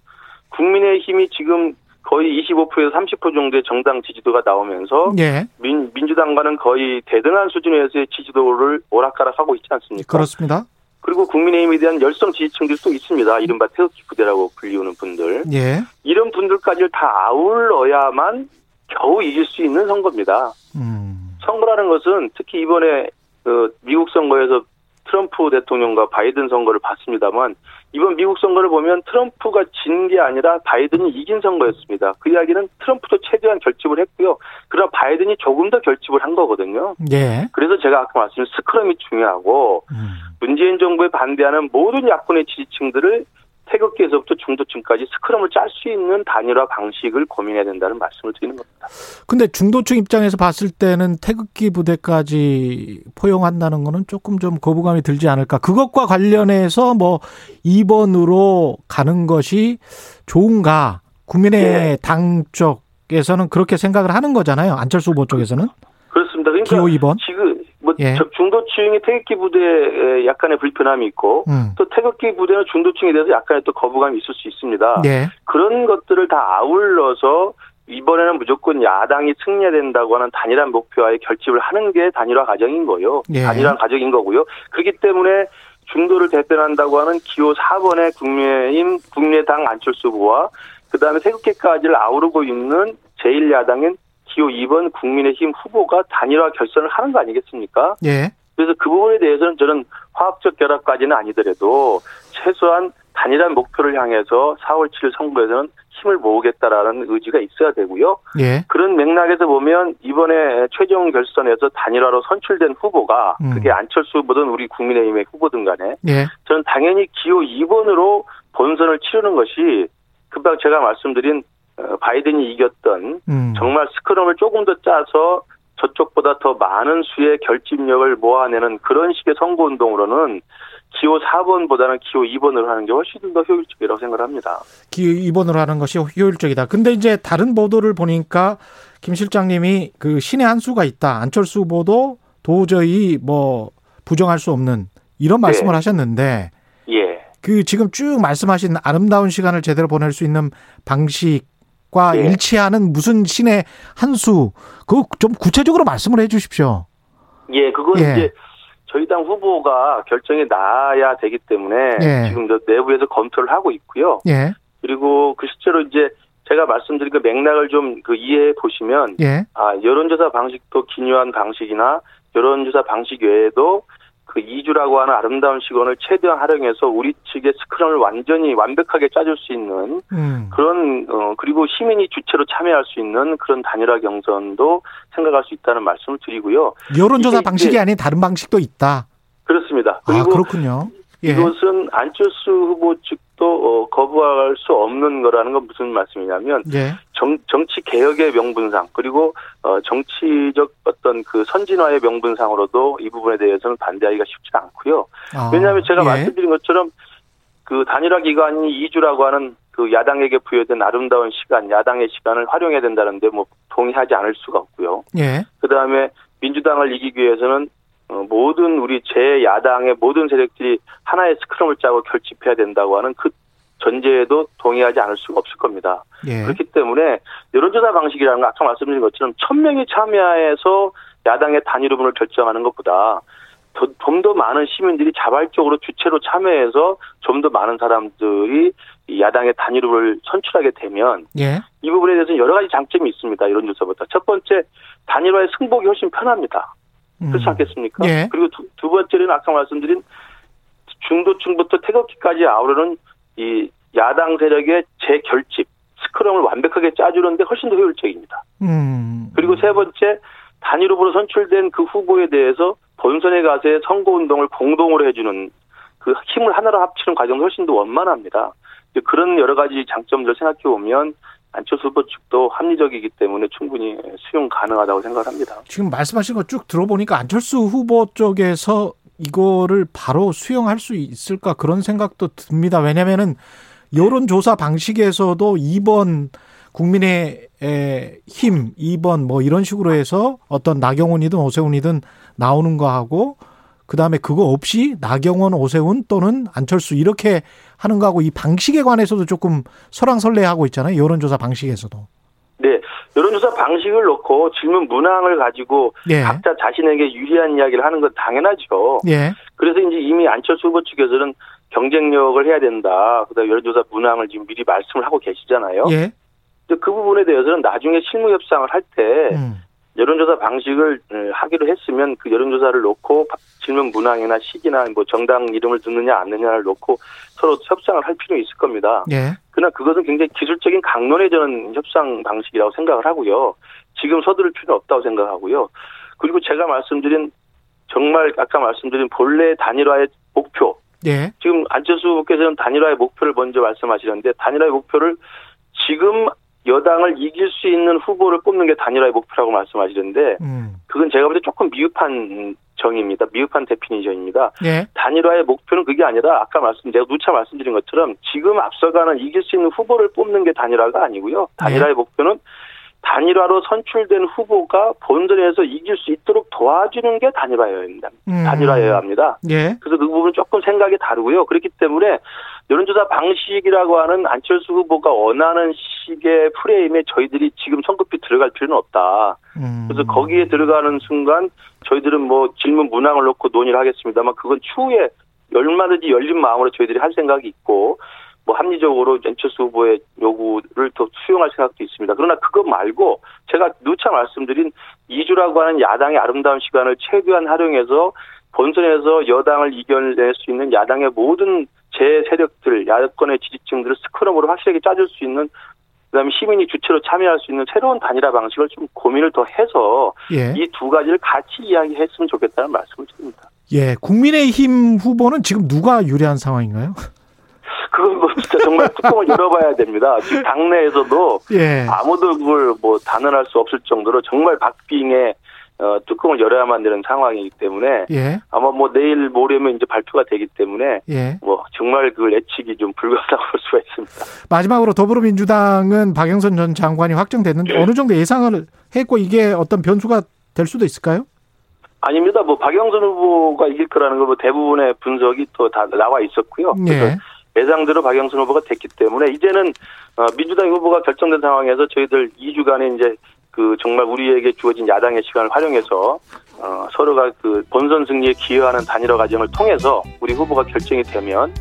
국민의힘이 지금 거의 이십오 퍼센트에서 삼십 퍼센트 정도의 정당 지지도가 나오면서 예. 민, 민주당과는 거의 대등한 수준에서의 지지도를 오락가락하고 있지 않습니까? 그렇습니다. 그리고 국민의힘에 대한 열성 지지층들이 또 있습니다. 이른바 태극기 부대라고 불리우는 분들. 예. 이런 분들까지를 다 아울러야만 겨우 이길 수 있는 선거입니다. 음. 선거라는 것은 특히 이번에 그 미국 선거에서 트럼프 대통령과 바이든 선거를 봤습니다만 이번 미국 선거를 보면 트럼프가 진 게 아니라 바이든이 이긴 선거였습니다. 그 이야기는 트럼프도 최대한 결집을 했고요. 그러나 바이든이 조금 더 결집을 한 거거든요. 네. 그래서 제가 아까 말씀드린 스크럼이 중요하고 음. 문재인 정부에 반대하는 모든 야권의 지지층들을 태극기에서부터 중도층까지 스크럼을 짤 수 있는 단일화 방식을 고민해야 된다는 말씀을 드리는 겁니다. 근데 중도층 입장에서 봤을 때는 태극기 부대까지 포용한다는 거는 조금 좀 거부감이 들지 않을까. 그것과 관련해서 뭐 이 번으로 가는 것이 좋은가. 국민의당 네. 쪽에서는 그렇게 생각을 하는 거잖아요. 안철수 후보 쪽에서는. 그렇습니다. 그러니까 기호 이 번. 지금 뭐 예. 중도층이 태극기 부대에 약간의 불편함이 있고 음. 또 태극기 부대는 중도층에 대해서 약간의 또 거부감이 있을 수 있습니다. 예. 그런 것들을 다 아울러서 이번에는 무조건 야당이 승리해야 된다고 하는 단일화 목표와의 결집을 하는 게 단일화 과정인 거요. 예. 단일화 과정인 거고요. 그렇기 때문에 중도를 대변한다고 하는 기호 사 번의 국민의힘 국민의당 안철수 후보와 그다음에 태극기까지를 아우르고 있는 제일 야당인 기호 이 번 국민의힘 후보가 단일화 결선을 하는 거 아니겠습니까? 예. 그래서 그 부분에 대해서는 저는 화학적 결합까지는 아니더라도 최소한 단일한 목표를 향해서 사월 칠일 선거에서는 힘을 모으겠다라는 의지가 있어야 되고요. 예. 그런 맥락에서 보면 이번에 최종 결선에서 단일화로 선출된 후보가 음. 그게 안철수 후보든 우리 국민의힘의 후보든 간에 예. 저는 당연히 기호 이 번으로 본선을 치르는 것이 금방 제가 말씀드린 바이든이 이겼던 음. 정말 스크럼을 조금 더 짜서 저쪽보다 더 많은 수의 결집력을 모아내는 그런 식의 선거운동으로는 기호 사 번보다는 기호 이 번으로 하는 게 훨씬 더 효율적이라고 생각합니다. 기호 이 번으로 하는 것이 효율적이다. 근데 이제 다른 보도를 보니까 김 실장님이 그 신의 한 수가 있다. 안철수 후보도 도저히 뭐 부정할 수 없는 이런 말씀을 네. 하셨는데 예. 그 지금 쭉 말씀하신 아름다운 시간을 제대로 보낼 수 있는 방식 과 예. 일치하는 무슨 신의 한 수 그거 좀 구체적으로 말씀을 해 주십시오. 예, 그건 예. 이제 저희 당 후보가 결정이 나야 되기 때문에 예. 지금 내부에서 검토를 하고 있고요. 예. 그리고 그 실제로 이제 제가 말씀드린 그 맥락을 좀 그 이해해 보시면 예. 아, 여론조사 방식도 기묘한 방식이나 여론조사 방식 외에도 그 이 주라고 하는 아름다운 시간을 최대한 활용해서 우리 측의 스크럼을 완전히 완벽하게 짜줄 수 있는 음. 그런 어 그리고 시민이 주체로 참여할 수 있는 그런 단일화 경선도 생각할 수 있다는 말씀을 드리고요. 여론조사 방식이 아닌 다른 방식도 있다. 그렇습니다. 그리고 아, 그렇군요. 예. 이것은 안철수 후보 측도 어, 거부할 수 없는 거라는 건 무슨 말씀이냐면 예. 정, 정치 개혁의 명분상 그리고 어, 정치적 어떤 그 선진화의 명분상으로도 이 부분에 대해서는 반대하기가 쉽지 않고요. 아, 왜냐하면 제가 예. 말씀드린 것처럼 그 단일화 기간이 이 주라고 하는 그 야당에게 부여된 아름다운 시간, 야당의 시간을 활용해야 된다는데 뭐 동의하지 않을 수가 없고요. 예. 그 다음에 민주당을 이기기 위해서는 모든 우리 제야당의 모든 세력들이 하나의 스크럼을 짜고 결집해야 된다고 하는 그 전제에도 동의하지 않을 수가 없을 겁니다. 예. 그렇기 때문에 여론조사 방식이라는 건 아까 말씀드린 것처럼 천 명이 참여해서 야당의 단일 후보를 결정하는 것보다 좀 더 많은 시민들이 자발적으로 주체로 참여해서 좀 더 많은 사람들이 야당의 단일 후보를 선출하게 되면 예. 이 부분에 대해서는 여러 가지 장점이 있습니다. 여론조사보다. 첫 번째, 단일화의 승복이 훨씬 편합니다. 그렇지 않겠습니까? 예. 그리고 두, 두 번째는 아까 말씀드린 중도층부터 태극기까지 아우르는 이 야당 세력의 재결집, 스크럼을 완벽하게 짜주는데 훨씬 더 효율적입니다. 음. 그리고 세 번째, 단일 후보로 선출된 그 후보에 대해서 본선에 가서의 선거운동을 공동으로 해주는 그 힘을 하나로 합치는 과정도 훨씬 더 원만합니다. 그런 여러 가지 장점들을 생각해 보면 안철수 후보 측도 합리적이기 때문에 충분히 수용 가능하다고 생각합니다. 지금 말씀하신 거 쭉 들어보니까 안철수 후보 쪽에서 이거를 바로 수용할 수 있을까 그런 생각도 듭니다. 왜냐하면은 여론조사 방식에서도 이 번 국민의힘 이 번 뭐 이런 식으로 해서 어떤 나경원이든 오세훈이든 나오는 거하고 그다음에 그거 없이 나경원, 오세훈 또는 안철수 이렇게 하는 거하고 이 방식에 관해서도 조금 설왕설래하고 있잖아요. 여론조사 방식에서도. 네. 여론조사 방식을 놓고 질문 문항을 가지고 예. 각자 자신에게 유리한 이야기를 하는 건 당연하죠. 예. 그래서 이제 이미 안철수 후보 측에서는 경쟁력을 해야 된다. 그다음에 여론조사 문항을 지금 미리 말씀을 하고 계시잖아요. 예. 그 부분에 대해서는 나중에 실무 협상을 할 때 음. 여론조사 방식을 하기로 했으면 그 여론조사를 놓고 질문 문항이나 시기나 뭐 정당 이름을 듣느냐 안 듣느냐를 놓고 서로 협상을 할 필요가 있을 겁니다. 예. 그러나 그것은 굉장히 기술적인 강론에 저는 협상 방식이라고 생각을 하고요. 지금 서두를 필요는 없다고 생각하고요. 그리고 제가 말씀드린 정말 아까 말씀드린 본래 단일화의 목표. 예. 지금 안철수 후보께서는 단일화의 목표를 먼저 말씀하시는데 단일화의 목표를 지금 여당을 이길 수 있는 후보를 뽑는 게 단일화의 목표라고 말씀하시는데 음. 그건 제가 볼 때 조금 미흡한 정의입니다. 미흡한 데피니션입니다. 예. 단일화의 목표는 그게 아니라 아까 말씀 제가 누차 말씀드린 것처럼 지금 앞서가는 이길 수 있는 후보를 뽑는 게 단일화가 아니고요. 단일화의 예. 목표는 단일화로 선출된 후보가 본선에서 이길 수 있도록 도와주는 게 단일화여야 합니다. 음. 단일화여야 합니다. 예. 그래서 그 부분은 조금 생각이 다르고요. 그렇기 때문에 여론조사 방식이라고 하는 안철수 후보가 원하는 식의 프레임에 저희들이 지금 성급히 들어갈 필요는 없다. 음. 그래서 거기에 들어가는 순간 저희들은 뭐 질문 문항을 놓고 논의를 하겠습니다만 그건 추후에 얼마든지 열린 마음으로 저희들이 할 생각이 있고 뭐 합리적으로 안철수 후보의 요구를 더 수용할 생각도 있습니다. 그러나 그것 말고 제가 누차 말씀드린 이 주라고 하는 야당의 아름다운 시간을 최대한 활용해서 본선에서 여당을 이겨낼 수 있는 야당의 모든 제 세력들, 야권의 지지층들을 스크럼으로 확실하게 짜줄 수 있는 그다음에 시민이 주체로 참여할 수 있는 새로운 단일화 방식을 좀 고민을 더 해서 예. 이 두 가지를 같이 이야기했으면 좋겠다는 말씀을 드립니다. 예, 국민의힘 후보는 지금 누가 유리한 상황인가요? 그건 뭐 진짜 정말 뚜껑을 열어봐야 됩니다. 지금 당내에서도 예. 아무도 그걸 뭐 단언할 수 없을 정도로 정말 박빙의 어, 뚜껑을 열어야만 되는 상황이기 때문에 예. 아마 뭐 내일 모레면 이제 발표가 되기 때문에 예. 뭐 정말 그걸 예측이 좀 불가능하다고 볼 수가 있습니다. 마지막으로 더불어민주당은 박영선 전 장관이 확정됐는데 예. 어느 정도 예상을 했고 이게 어떤 변수가 될 수도 있을까요? 아닙니다. 뭐 박영선 후보가 이길 거라는 거 뭐 대부분의 분석이 또 다 나와 있었고요. 예. 예상대로 박영선 후보가 됐기 때문에 이제는 민주당 후보가 결정된 상황에서 저희들 이 주간에 이제 그 정말 우리에게 주어진 야당의 시간을 활용해서 서로가 그 본선 승리에 기여하는 단일화 과정을 통해서 우리 후보가 결정이 되면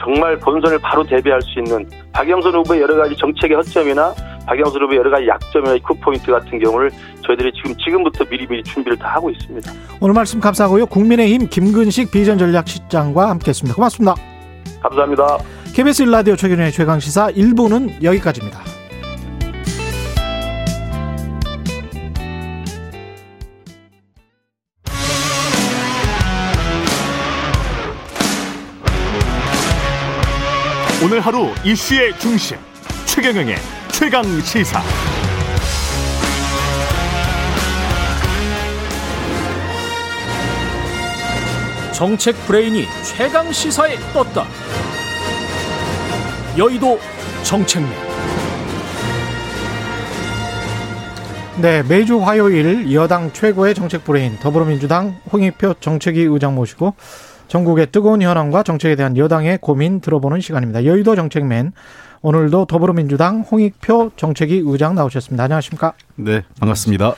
정말 본선을 바로 대비할 수 있는 박영선 후보의 여러 가지 정책의 허점이나 박영선 후보의 여러 가지 약점이나 이큐포인트 같은 경우를 저희들이 지금, 지금부터 미리미리 준비를 다 하고 있습니다. 오늘 말씀 감사하고요. 국민의힘 김근식 비전전략실장과 함께했습니다. 고맙습니다. 감사합니다. 케이비에스 일 라디오 최경영의 최강시사 일 부는 여기까지입니다. 오늘 하루 이슈의 중심 최경영의 최강시사. 정책 브레인이 최강시사에 떴다. 여의도 정책맨. 네, 매주 화요일 여당 최고의 정책 브레인 더불어민주당 홍익표 정책위 의장 모시고 전국의 뜨거운 현황과 정책에 대한 여당의 고민 들어보는 시간입니다. 여의도 정책맨. 오늘도 더불어민주당 홍익표 정책위 의장 나오셨습니다. 안녕하십니까? 네, 반갑습니다.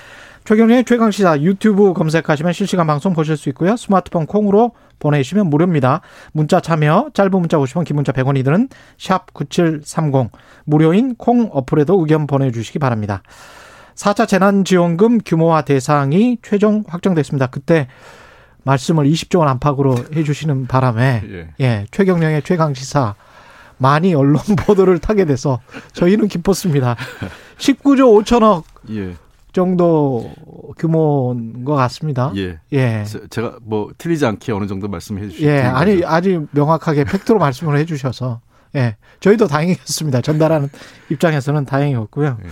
최경영의 최강시사 유튜브 검색하시면 실시간 방송 보실 수 있고요. 스마트폰 콩으로 보내주시면 무료입니다. 문자 참여, 짧은 문자 오십 원, 긴 문자 백 원이 드는 샵 구칠삼공, 무료인 콩 어플에도 의견 보내주시기 바랍니다. 사 차 재난지원금 규모화 대상이 최종 확정됐습니다. 그때 말씀을 이십조 원 안팎으로 해주시는 바람에 예, 예 최경영의 최강시사 많이 언론 보도를 타게 돼서 저희는 기뻤습니다. 십구조 오천억. 예. 정도 규모인 것 같습니다. 예. 예. 제가 뭐 틀리지 않게 어느 정도 말씀해 주시죠. 예. 아니, 아주 명확하게 팩트로 말씀을 해 주셔서. 예. 저희도 다행이었습니다. 전달하는 입장에서는 다행이었고요. 예.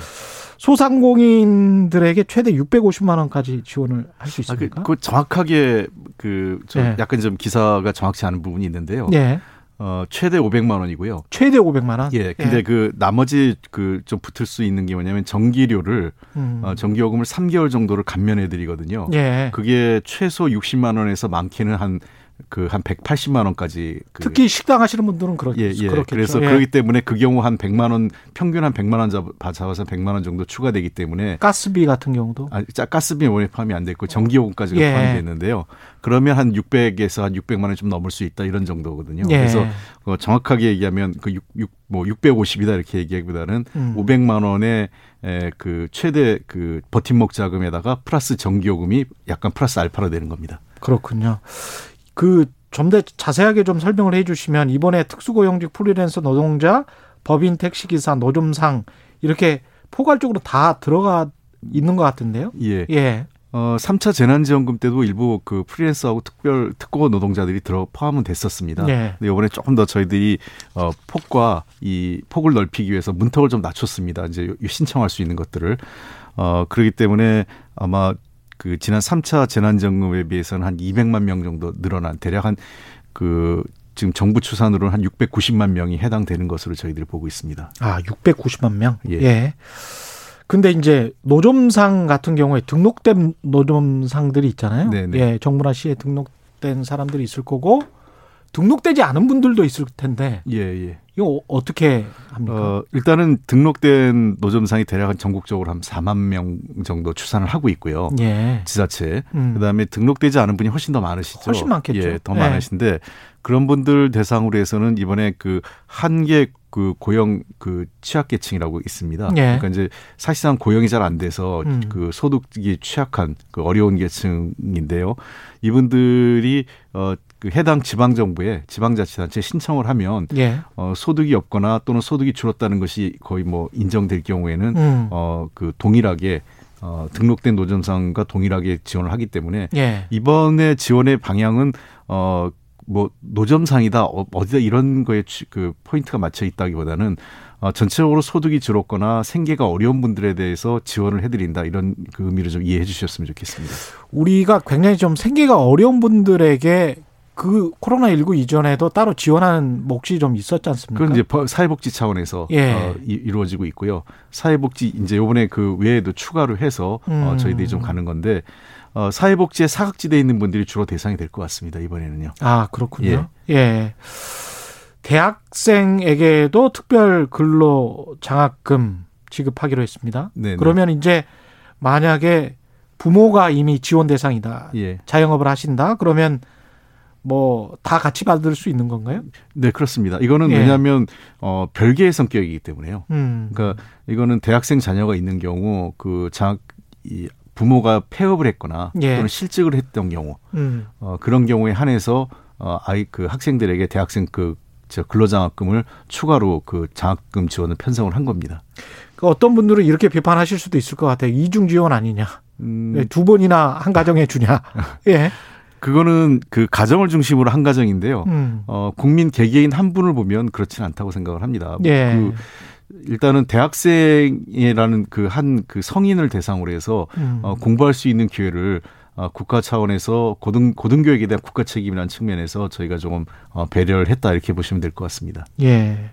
소상공인들에게 최대 육백오십만 원까지 지원을 할 수 있습니까? 아, 그, 그 정확하게 그 좀 예. 약간 좀 기사가 정확치 않은 부분이 있는데요. 예. 어, 최대 오백만 원이고요. 최대 오백만 원? 예. 근데 예. 그 나머지 그 좀 붙을 수 있는 게 뭐냐면 전기료를, 음. 어, 전기요금을 삼 개월 정도를 감면해드리거든요. 예. 그게 최소 육십만 원에서 많게는 한 그 한 백팔십만 원까지 그 특히 식당 하시는 분들은 그렇, 예, 예. 그렇겠죠. 그래서 예. 그렇기 때문에 그 경우 한 백만 원 평균 한 백만 원 잡아서 백만 원 정도 추가되기 때문에 가스비 같은 경우도 아, 가스비 원래 포함이 안 됐고 전기요금까지가 예. 포함이 됐는데요. 그러면 한 육백에서 한 육백만 원 좀 넘을 수 있다 이런 정도거든요. 예. 그래서 어, 정확하게 얘기하면 그 육, 육, 뭐 육백오십이다 이렇게 얘기하기보다는 음. 오백만 원의 에, 그 최대 그 버팀목 자금에다가 플러스 전기요금이 약간 플러스 알파로 되는 겁니다. 그렇군요. 그 좀 더 자세하게 좀 설명을 해 주시면 이번에 특수고용직 프리랜서 노동자, 법인 택시기사, 노점상 이렇게 포괄적으로 다 들어가 있는 것 같은데요. 예. 예. 어, 삼 차 재난지원금 때도 일부 그 프리랜서하고 특별, 특고 노동자들이 들어 포함은 됐었습니다. 예. 근데 이번에 조금 더 저희들이, 어, 폭과 이 폭을 넓히기 위해서 문턱을 좀 낮췄습니다. 이제 신청할 수 있는 것들을. 어, 그렇기 때문에 아마 그 지난 삼 차 재난지원금에 비해서는 한 이백만 명 정도 늘어난 대략 한 그 지금 정부 추산으로는 한 육백구십만 명이 해당되는 것으로 저희들이 보고 있습니다. 아, 육백구십만 명? 예. 예. 근데 이제 노점상 같은 경우에 등록된 노점상들이 있잖아요. 네네. 예, 정부나 시에 등록된 사람들이 있을 거고 등록되지 않은 분들도 있을 텐데. 예, 예. 이거 어떻게 합니까? 어, 일단은 등록된 노점상이 대략 한 전국적으로 한 사만 명 정도 추산을 하고 있고요. 예. 지자체. 음. 그다음에 등록되지 않은 분이 훨씬 더 많으시죠. 훨씬 많겠죠. 예, 더 예. 많으신데 그런 분들 대상으로 해서는 이번에 그 한계 그 고용 그 취약계층이라고 있습니다. 예. 그러니까 이제 사실상 고용이 잘 안 돼서 음. 그 소득이 취약한 그 어려운 계층인데요. 이분들이 어. 해당 지방정부에 지방자치단체에 신청을 하면 예. 어, 소득이 없거나 또는 소득이 줄었다는 것이 거의 뭐 인정될 경우에는 음. 어, 그 동일하게 어, 등록된 노점상과 동일하게 지원을 하기 때문에 예. 이번에 지원의 방향은 어, 뭐 노점상이다 어디다 이런 거에 그 포인트가 맞춰 있다기보다는 어, 전체적으로 소득이 줄었거나 생계가 어려운 분들에 대해서 지원을 해드린다 이런 그 의미를 좀 이해해 주셨으면 좋겠습니다. 우리가 굉장히 좀 생계가 어려운 분들에게 그 코로나십구 이전에도 따로 지원하는 몫이 좀 있었지 않습니까? 그건 이제 사회복지 차원에서 예. 어, 이루어지고 있고요. 사회복지 이제 이번에 그 외에도 추가로 해서 음. 어, 저희들이 좀 가는 건데 어, 사회복지의 사각지대에 있는 분들이 주로 대상이 될 것 같습니다. 이번에는요. 아 그렇군요. 예. 예. 대학생에게도 특별 근로 장학금 지급하기로 했습니다. 네네. 그러면 이제 만약에 부모가 이미 지원 대상이다. 예. 자영업을 하신다. 그러면 뭐 다 같이 받을 수 있는 건가요? 네, 그렇습니다. 이거는 예. 왜냐하면 어, 별개의 성격이기 때문에요. 음. 그러니까 이거는 대학생 자녀가 있는 경우 그 장학 이 부모가 폐업을 했거나 예. 또는 실직을 했던 경우 음. 어, 그런 경우에 한해서 어, 아이 그 학생들에게 대학생 그 저 근로장학금을 추가로 그 장학금 지원을 편성을 한 겁니다. 그러니까 어떤 분들은 이렇게 비판하실 수도 있을 것 같아요. 이중 지원 아니냐? 음. 두 번이나 한 가정에 주냐? 예. 그거는 그 가정을 중심으로 한 가정인데요. 음. 어, 국민 개개인 한 분을 보면 그렇지는 않다고 생각을 합니다. 예. 그 일단은 대학생이라는 그 한 그 성인을 대상으로 해서 음. 어, 공부할 수 있는 기회를 어, 국가 차원에서 고등 고등교육에 대한 국가 책임이라는 측면에서 저희가 조금 어, 배려를 했다 이렇게 보시면 될 것 같습니다. 예.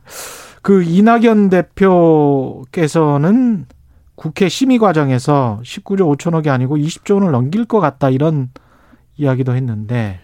그 이낙연 대표께서는 국회 심의 과정에서 십구조 오천억이 아니고 이십조 원을 넘길 것 같다 이런. 이야기도 했는데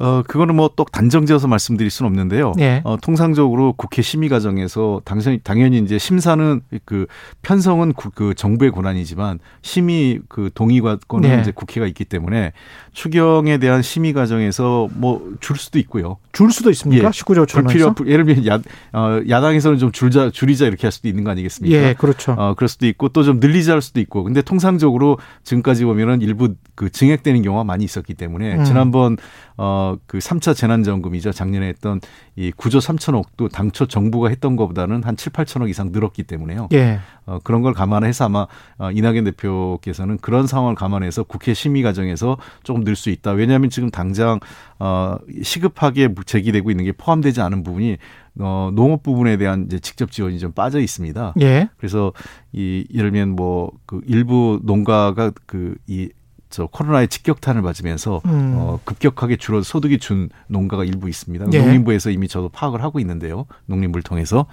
어 그거는 뭐 또 단정지어서 말씀드릴 수는 없는데요. 예. 어, 통상적으로 국회 심의 과정에서 당연히 당연히 이제 심사는 그 편성은 구, 그 정부의 권한이지만 심의 그 동의권은 예. 이제 국회가 있기 때문에 추경에 대한 심의 과정에서 뭐 줄 수도 있고요. 줄 수도 있습니까? 예. 십구조 천에서 예를 들면 야 어, 야당에서는 좀 줄자 줄이자 이렇게 할 수도 있는 거 아니겠습니까? 예, 그렇죠. 어, 그럴 수도 있고 또 좀 늘리자 할 수도 있고. 근데 통상적으로 지금까지 보면은 일부 그 증액되는 경우가 많이 있었기 때문에 음. 지난번 어 그 삼 차 재난지원금이죠. 작년에 했던 이 구조 삼천억도 당초 정부가 했던 것보다는 한 칠, 팔천억 이상 늘었기 때문에요. 예. 어, 그런 걸 감안해서 아마 이낙연 대표께서는 그런 상황을 감안해서 국회 심의 과정에서 조금 늘 수 있다. 왜냐하면 지금 당장 어, 시급하게 제기되고 있는 게 포함되지 않은 부분이 어, 농업 부분에 대한 이제 직접 지원이 좀 빠져 있습니다. 예. 그래서 이 예를 들면 뭐 그 일부 농가가 그 이 저 코로나의 직격탄을 맞으면서 음. 어, 급격하게 줄어 소득이 준 농가가 일부 있습니다. 예. 농림부에서 이미 저도 파악을 하고 있는데요. 농림부를 통해서.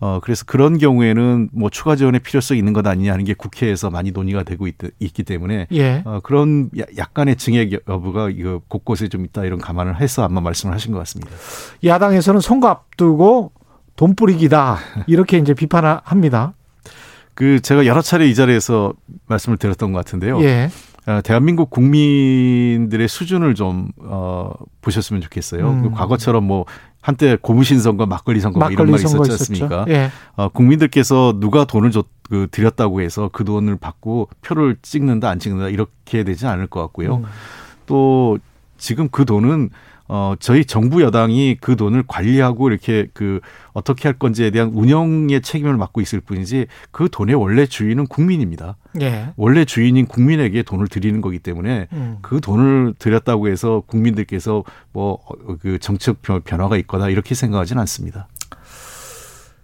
어, 그래서 그런 경우에는 뭐 추가 지원의 필요성이 있는 것 아니냐 하는 게 국회에서 많이 논의가 되고 있, 있기 때문에 예. 어, 그런 약간의 증액 여부가 이거 곳곳에 좀 있다 이런 감안을 해서 아마 말씀을 하신 것 같습니다. 야당에서는 선거 앞두고 돈 뿌리기다 이렇게 이제 비판합니다. 그 제가 여러 차례 이 자리에서 말씀을 드렸던 것 같은데요. 예. 대한민국 국민들의 수준을 좀 어, 보셨으면 좋겠어요. 음. 과거처럼 뭐 한때 고무신 선거, 막걸리 선거 막걸리 이런 말이 있었지 않습니까? 예. 어, 국민들께서 누가 돈을 줬, 그, 드렸다고 해서 그 돈을 받고 표를 찍는다 안 찍는다 이렇게 되지 않을 것 같고요. 음. 또 지금 그 돈은 어, 저희 정부 여당이 그 돈을 관리하고 이렇게 그 어떻게 할 건지에 대한 운영의 책임을 맡고 있을 뿐이지 그 돈의 원래 주인은 국민입니다. 예. 원래 주인인 국민에게 돈을 드리는 거기 때문에 음. 그 돈을 드렸다고 해서 국민들께서 뭐 그 정책 변화가 있거나 이렇게 생각하지는 않습니다.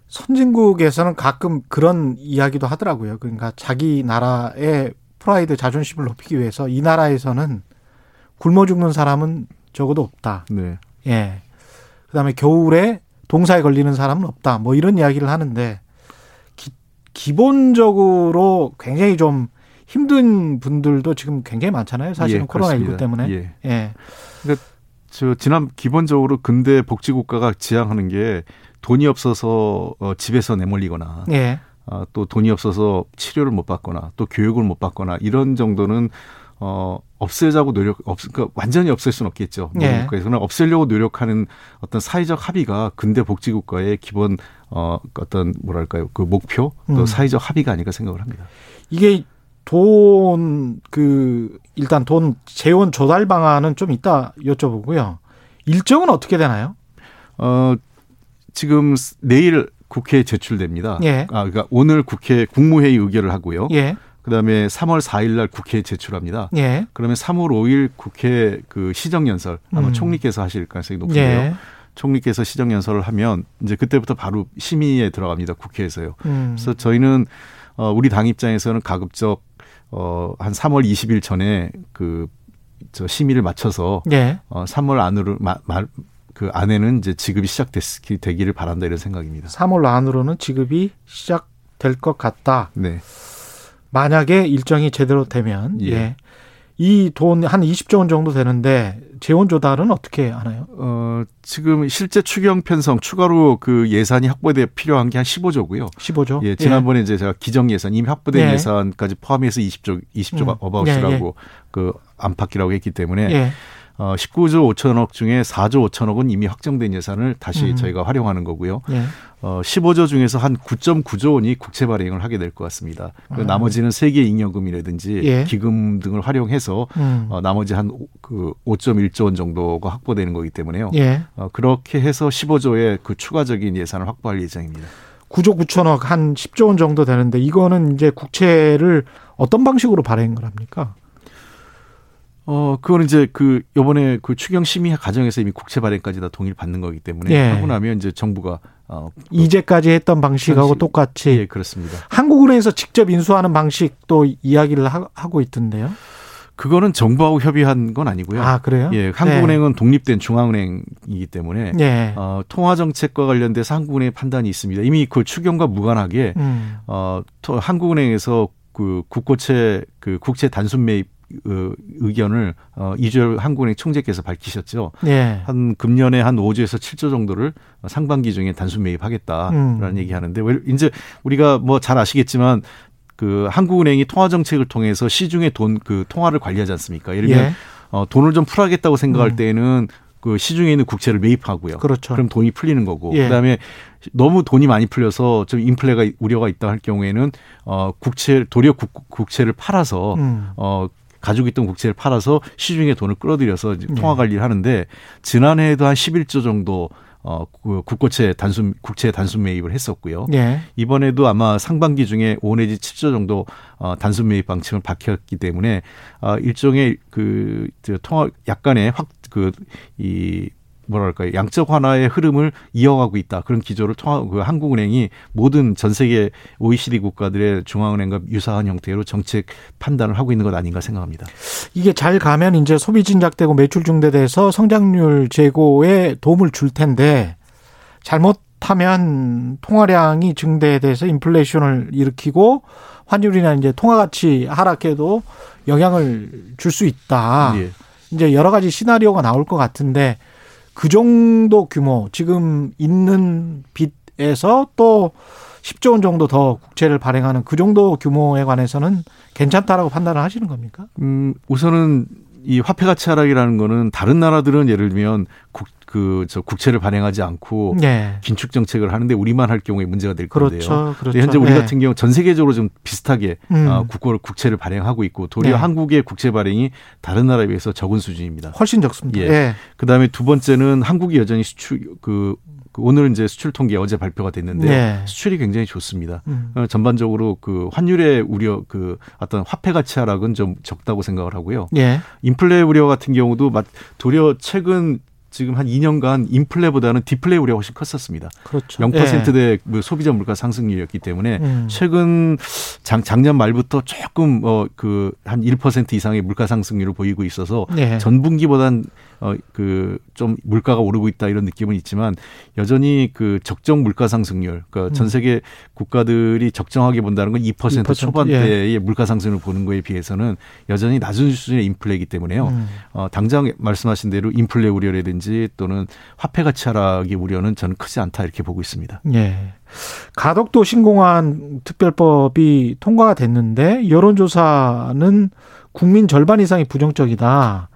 선진국에서는 가끔 그런 이야기도 하더라고요. 그러니까 자기 나라의 프라이드 자존심을 높이기 위해서 이 나라에서는 굶어 죽는 사람은 적어도 없다. 네. 예. 그다음에 겨울에 동사에 걸리는 사람은 없다. 뭐 이런 이야기를 하는데 기, 기본적으로 굉장히 좀 힘든 분들도 지금 굉장히 많잖아요. 사실은 예, 코로나십구 때문에. 예. 예. 그러니까 저 지난 기본적으로 근대 복지국가가 지향하는 게 돈이 없어서 집에서 내몰리거나. 예. 아, 또 돈이 없어서 치료를 못 받거나 또 교육을 못 받거나 이런 정도는 어, 없애자고 노력, 없, 그러니까 완전히 없앨 수는 없겠죠. 예. 그래서는 없애려고 노력하는 어떤 사회적 합의가 근대 복지국가의 기본 어, 어떤 뭐랄까요, 그 목표, 또 음. 사회적 합의가 아닐까 생각을 합니다. 이게 돈 그 일단 돈 재원 조달 방안은 좀 이따 여쭤보고요. 일정은 어떻게 되나요? 어, 지금 내일 국회에 제출됩니다. 예. 아, 그러니까 오늘 국회 국무회의 의결을 하고요. 예. 그다음에 삼월 사일 날 국회에 제출합니다. 예. 그러면 삼월 오일 국회 그 시정연설 아마 음. 총리께서 하실 가능성이 높은데요. 예. 총리께서 시정연설을 하면 이제 그때부터 바로 심의에 들어갑니다. 국회에서요. 음. 그래서 저희는 어, 우리 당 입장에서는 가급적 어, 한 삼월 이십일 전에 그 저 심의를 마쳐서 예. 어, 삼월 안으로 마, 마, 그 안에는 이제 지급이 시작되기를 바란다 이런 생각입니다. 삼월 안으로는 지급이 시작될 것 같다. 네. 만약에 일정이 제대로 되면 예. 예. 이 돈 한 이십조 원 정도 되는데 재원 조달은 어떻게 하나요? 어, 지금 실제 추경 편성 추가로 그 예산이 확보돼 필요한 게 한 십오조고요. 십오조? 예, 지난번에 예. 이제 제가 기정 예산 이미 확보된 예. 예산까지 포함해서 이십조 이십조 음. 어바웃이라고 예, 예. 그 안팎이라고 했기 때문에 예. 어, 십구조 오천억 중에 사조 오천억은 이미 확정된 예산을 다시 음. 저희가 활용하는 거고요. 예. 어, 십오조 중에서 한 구점구조 원이 국채 발행을 하게 될 것 같습니다. 아. 나머지는 세계 잉여금이라든지 예. 기금 등을 활용해서 음. 어, 나머지 한 그 오점일조 원 정도가 확보되는 거기 때문에요. 예. 어, 그렇게 해서 십오조의 그 추가적인 예산을 확보할 예정입니다. 구조 구천억 한 십조 원 정도 되는데 이거는 이제 국채를 어떤 방식으로 발행을 합니까? 어, 그건 이제 그, 요번에 그 추경 심의 과정에서 이미 국채 발행까지 다 동의를 받는 거기 때문에. 예. 하고 나면 이제 정부가, 어. 이제까지 했던 방식하고 방식. 똑같이. 예, 그렇습니다. 한국은행에서 직접 인수하는 방식도 이야기를 하, 하고 있던데요. 그거는 정부하고 협의한 건 아니고요. 아, 그래요? 예. 한국은행은 네. 독립된 중앙은행이기 때문에 네. 어, 통화정책과 관련돼서 한국은행의 판단이 있습니다. 이미 그 추경과 무관하게, 음. 어, 토, 한국은행에서 그 국고채, 그 국채 단순 매입 의견을 이주열 한국은행 총재께서 밝히셨죠. 예. 한 금년에 한 오조에서 칠조 정도를 상반기 중에 단순 매입하겠다라는 음. 얘기하는데 이제 우리가 뭐 잘 아시겠지만 그 한국은행이 통화 정책을 통해서 시중의 돈 그 통화를 관리하지 않습니까? 예를 들면 예. 어, 돈을 좀 풀어야겠다고 생각할 음. 때에는 그 시중에 있는 국채를 매입하고요. 그렇죠. 그럼 돈이 풀리는 거고. 예. 그다음에 너무 돈이 많이 풀려서 좀 인플레가 우려가 있다 할 경우에는 어, 국채 도리어 국, 국채를 팔아서 음. 어. 가지고 있던 국채를 팔아서 시중에 돈을 끌어들여서 통화 관리를 하는데 지난해에도 한 십일조 정도 어, 국고채 단순 국채 단순 매입을 했었고요. 예. 이번에도 아마 상반기 중에 오 내지 칠조 정도 어, 단순 매입 방침을 밝혔기 때문에 어, 일종의 그 통화 약간의 확 그 이 뭐랄까요, 양적 완화의 흐름을 이어가고 있다. 그런 기조를 한국은행이 모든 전 세계 오이시디 국가들의 중앙은행과 유사한 형태로 정책 판단을 하고 있는 것 아닌가 생각합니다. 이게 잘 가면 이제 소비 진작되고 매출 증대돼서 성장률 제고에 도움을 줄 텐데, 잘못하면 통화량이 증대돼서 인플레이션을 일으키고 환율이나 이제 통화 가치 하락에도 영향을 줄 수 있다. 예. 이제 여러 가지 시나리오가 나올 것 같은데, 그 정도 규모, 지금 있는 빚에서 또 십조 원 정도 더 국채를 발행하는 그 정도 규모에 관해서는 괜찮다라고 판단을 하시는 겁니까? 음, 우선은 이 화폐 가치 하락이라는 거는 다른 나라들은 예를 들면 국, 그, 저 국채를 발행하지 않고 네. 긴축 정책을 하는데 우리만 할 경우에 문제가 될 건데요. 그렇죠. 그렇죠. 현재 우리 네. 같은 경우 전 세계적으로 좀 비슷하게 음. 국고를 국채를 발행하고 있고, 도리어 네. 한국의 국채 발행이 다른 나라에 비해서 적은 수준입니다. 훨씬 적습니다. 예. 네. 그다음에 두 번째는 한국이 여전히 수출 그 오늘 이제 수출 통계 어제 발표가 됐는데 네. 수출이 굉장히 좋습니다. 음. 전반적으로 그 환율의 우려, 그 어떤 화폐 가치 하락은 좀 적다고 생각을 하고요. 네. 인플레 우려 같은 경우도 도리어 최근 지금 한 이 년간 인플레보다는 디플레 우려가 훨씬 컸었습니다. 그렇죠. 영 퍼센트대 예. 소비자 물가 상승률이었기 때문에 음. 최근 장, 작년 말부터 조금 어, 그 한 일 퍼센트 이상의 물가 상승률을 보이고 있어서 예. 전분기보다는 어, 그 좀 물가가 오르고 있다 이런 느낌은 있지만, 여전히 그 적정 물가 상승률, 그러니까 음. 전 세계 국가들이 적정하게 본다는 건 이 퍼센트, 이 퍼센트 초반대의 예. 물가 상승을 보는 거에 비해서는 여전히 낮은 수준의 인플레이기 때문에요. 음. 어, 당장 말씀하신 대로 인플레 우려라든지 또는 화폐 가치 하락의 우려는 저는 크지 않다 이렇게 보고 있습니다. 예. 가덕도 신공항 특별법이 통과가 됐는데 여론조사는 국민 절반 이상이 부정적이다.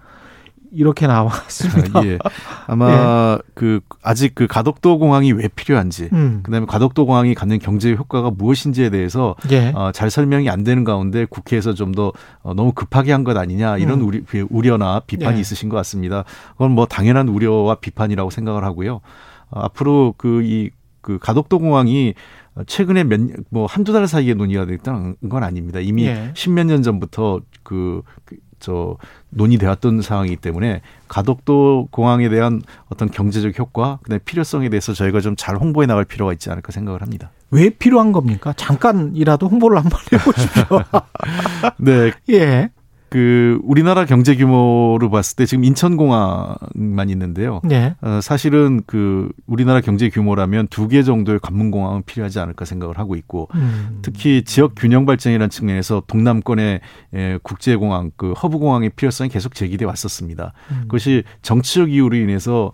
이렇게 나왔습니다. 예. 아마 예. 그 아직 그 가덕도 공항이 왜 필요한지, 음. 그다음에 가덕도 공항이 갖는 경제 효과가 무엇인지에 대해서 예. 어, 잘 설명이 안 되는 가운데 국회에서 좀 더 어, 너무 급하게 한 것 아니냐 이런 음. 우리, 우려나 비판이 예. 있으신 것 같습니다. 그건 뭐 당연한 우려와 비판이라고 생각을 하고요. 어, 앞으로 그 이 그 가덕도 공항이 최근에 몇, 뭐 한두 달 사이에 논의가 됐다는 건 아닙니다. 이미 예. 십몇 년 전부터 그. 그 저 논의되었던 상황이기 때문에 가덕도 공항에 대한 어떤 경제적 효과, 그다음에 필요성에 대해서 저희가 좀 잘 홍보해 나갈 필요가 있지 않을까 생각을 합니다. 왜 필요한 겁니까? 잠깐이라도 홍보를 한번 해보십시오. 네, 예. 그 우리나라 경제 규모로 봤을 때 지금 인천공항만 있는데요. 네. 어, 사실은 그 우리나라 경제 규모라면 두 개 정도의 관문공항은 필요하지 않을까 생각을 하고 있고, 음. 특히 지역 균형 발전이라는 측면에서 동남권의 국제공항, 그 허브공항의 필요성이 계속 제기돼 왔었습니다. 음. 그것이 정치적 이유로 인해서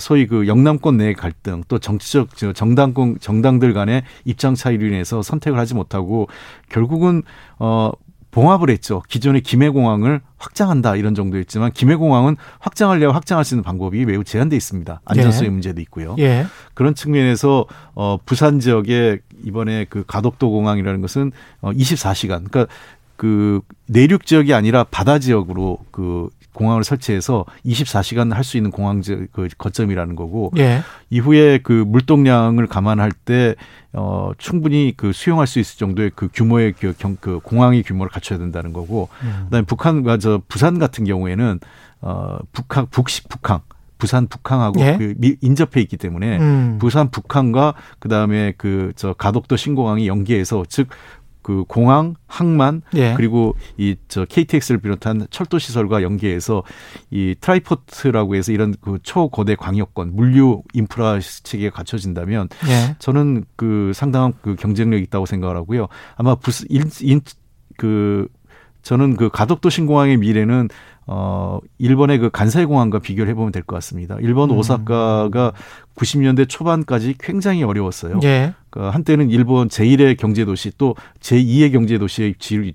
소위 그 영남권 내의 갈등, 또 정치적 정당권 정당들 간의 입장 차이로 인해서 선택을 하지 못하고 결국은 어. 봉합을 했죠. 기존의 김해공항을 확장한다 이런 정도였지만, 김해공항은 확장하려고 확장할 수 있는 방법이 매우 제한되어 있습니다. 안전성의 예. 문제도 있고요. 예. 그런 측면에서 어, 부산 지역에 이번에 그 가덕도 공항이라는 것은 어, 이십사 시간, 그러니까 그 내륙 지역이 아니라 바다 지역으로 그 공항을 설치해서 이십사 시간 할 수 있는 공항 그 거점이라는 거고, 예. 이후에 그 물동량을 감안할 때 어, 충분히 그 수용할 수 있을 정도의 그 규모의 그, 경, 그 공항의 규모를 갖춰야 된다는 거고, 음. 그다음에 북한과 저 부산 같은 경우에는 어, 북항 북식 북항 부산 북항하고 예? 그 인접해 있기 때문에 음. 부산 북항과 그 다음에 그 저 가덕도 신공항이 연계해서, 즉 그 공항, 항만 예. 그리고 이 저 케이티엑스를 비롯한 철도 시설과 연계해서 이 트라이포트라고 해서 이런 그 초거대 광역권 물류 인프라 체계가 갖춰진다면 예. 저는 그 상당한 그 경쟁력이 있다고 생각을 하고요. 아마 부스 인, 인, 그 저는 그 가덕도 신공항의 미래는 어 일본의 그 간사이 공항과 비교를 해보면 될 것 같습니다. 일본 오사카가 구십 년대 초반까지 굉장히 어려웠어요. 예. 그러니까 한때는 일본 제일의 경제도시, 또 제이의 경제도시의 지위를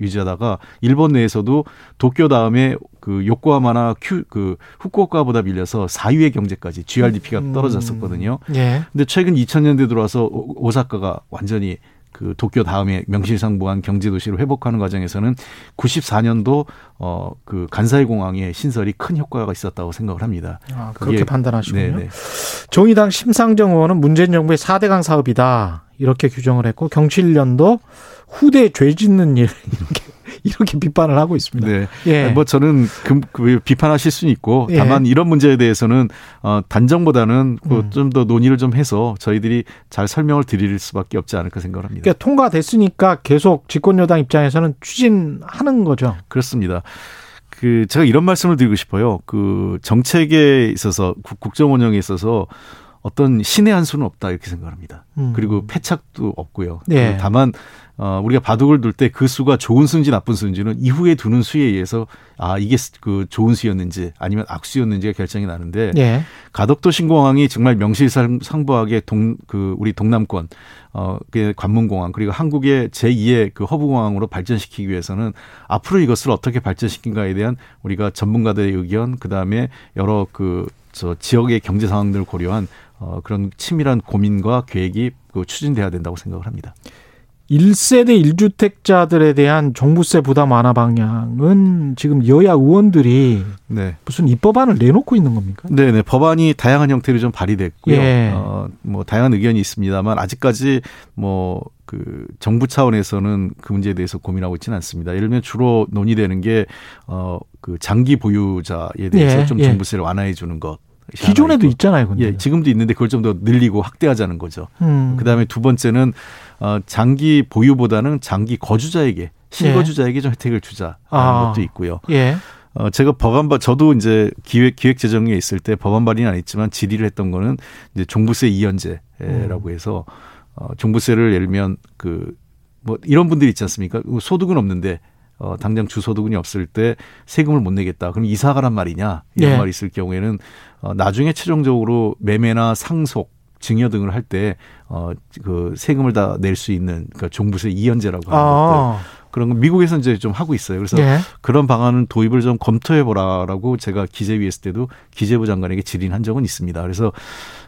유지하다가 일본 내에서도 도쿄 다음에 그 요코하마나 큐, 그 후쿠오카보다 밀려서 사위의 경제까지 지알디피가 떨어졌었거든요. 그런데 예. 최근 이천 년대 들어와서 오사카가 완전히 그 도쿄 다음에 명실상부한 경제도시로 회복하는 과정에서는 구십사 년도 어, 그 간사이 공항의 신설이 큰 효과가 있었다고 생각을 합니다. 아, 그렇게 판단하시군요. 네네. 정의당 심상정 의원은 문재인 정부의 사대강 사업이다 이렇게 규정을 했고, 경칠련도 후대 죄 짓는 일 이렇게 비판을 하고 있습니다. 네. 예. 뭐 저는 그, 그 비판하실 수는 있고 예. 다만 이런 문제에 대해서는 어, 단정보다는 그 좀 더 논의를 좀 해서 저희들이 잘 설명을 드릴 수밖에 없지 않을까 생각을 합니다. 그러니까 통과됐으니까 계속 집권여당 입장에서는 추진하는 거죠. 그렇습니다. 그 제가 이런 말씀을 드리고 싶어요. 그 정책에 있어서 국정 운영에 있어서 어떤 신의 한 수는 없다 이렇게 생각합니다. 음. 그리고 패착도 없고요. 네. 다만 어, 우리가 바둑을 둘 때 그 수가 좋은 수인지 나쁜 수인지는 이후에 두는 수에 의해서 아 이게 그 좋은 수였는지 아니면 악수였는지가 결정이 나는데 네. 가덕도 신공항이 정말 명실상부하게 동, 그 우리 동남권 어, 관문공항 그리고 한국의 제이의 그 허브공항으로 발전시키기 위해서는 앞으로 이것을 어떻게 발전시킨가에 대한 우리가 전문가들의 의견 그다음에 여러 그 저 지역의 경제 상황들을 고려한 어, 그런 치밀한 고민과 계획이 그 추진돼야 된다고 생각을 합니다. 일 세대 일 주택자들에 대한 종부세 부담 완화 방향은 지금 여야 의원들이 네. 무슨 입법안을 내놓고 있는 겁니까? 네, 네. 법안이 다양한 형태로 좀 발의됐고요. 예. 어, 뭐 다양한 의견이 있습니다만 아직까지 뭐 그 정부 차원에서는 그 문제에 대해서 고민하고 있지는 않습니다. 예를 들면 주로 논의되는 게 어, 그 장기 보유자에 대해서 예. 좀 종부세를 예. 완화해 주는 것. 기존에도 있잖아요. 근데. 예, 지금도 있는데 그걸 좀 더 늘리고 확대하자는 거죠. 음. 그다음에 두 번째는 장기 보유보다는 장기 거주자에게 실거주자에게 예. 좀 혜택을 주자라는 아. 것도 있고요. 예. 어, 제가 법안 발 저도 이제 기획 기획재정에 있을 때 법안 발의는 안 했지만 질의를 했던 거는 이제 종부세 이연제라고 해서 어, 종부세를 예를 들면 그 뭐 이런 분들이 있지 않습니까? 소득은 없는데. 어, 당장 주소득이 없을 때 세금을 못 내겠다. 그럼 이사 가란 말이냐 이런 네. 말이 있을 경우에는 어, 나중에 최종적으로 매매나 상속, 증여 등을 할 때 어, 그 세금을 다 낼 수 있는 그러니까 종부세 이연제라고 하는 아. 것들. 그런 건 미국에서 이제 좀 하고 있어요. 그래서 네. 그런 방안은 도입을 좀 검토해 보라라고 제가 기재위에 있을 때도 기재부 장관에게 질의를 한 적은 있습니다. 그래서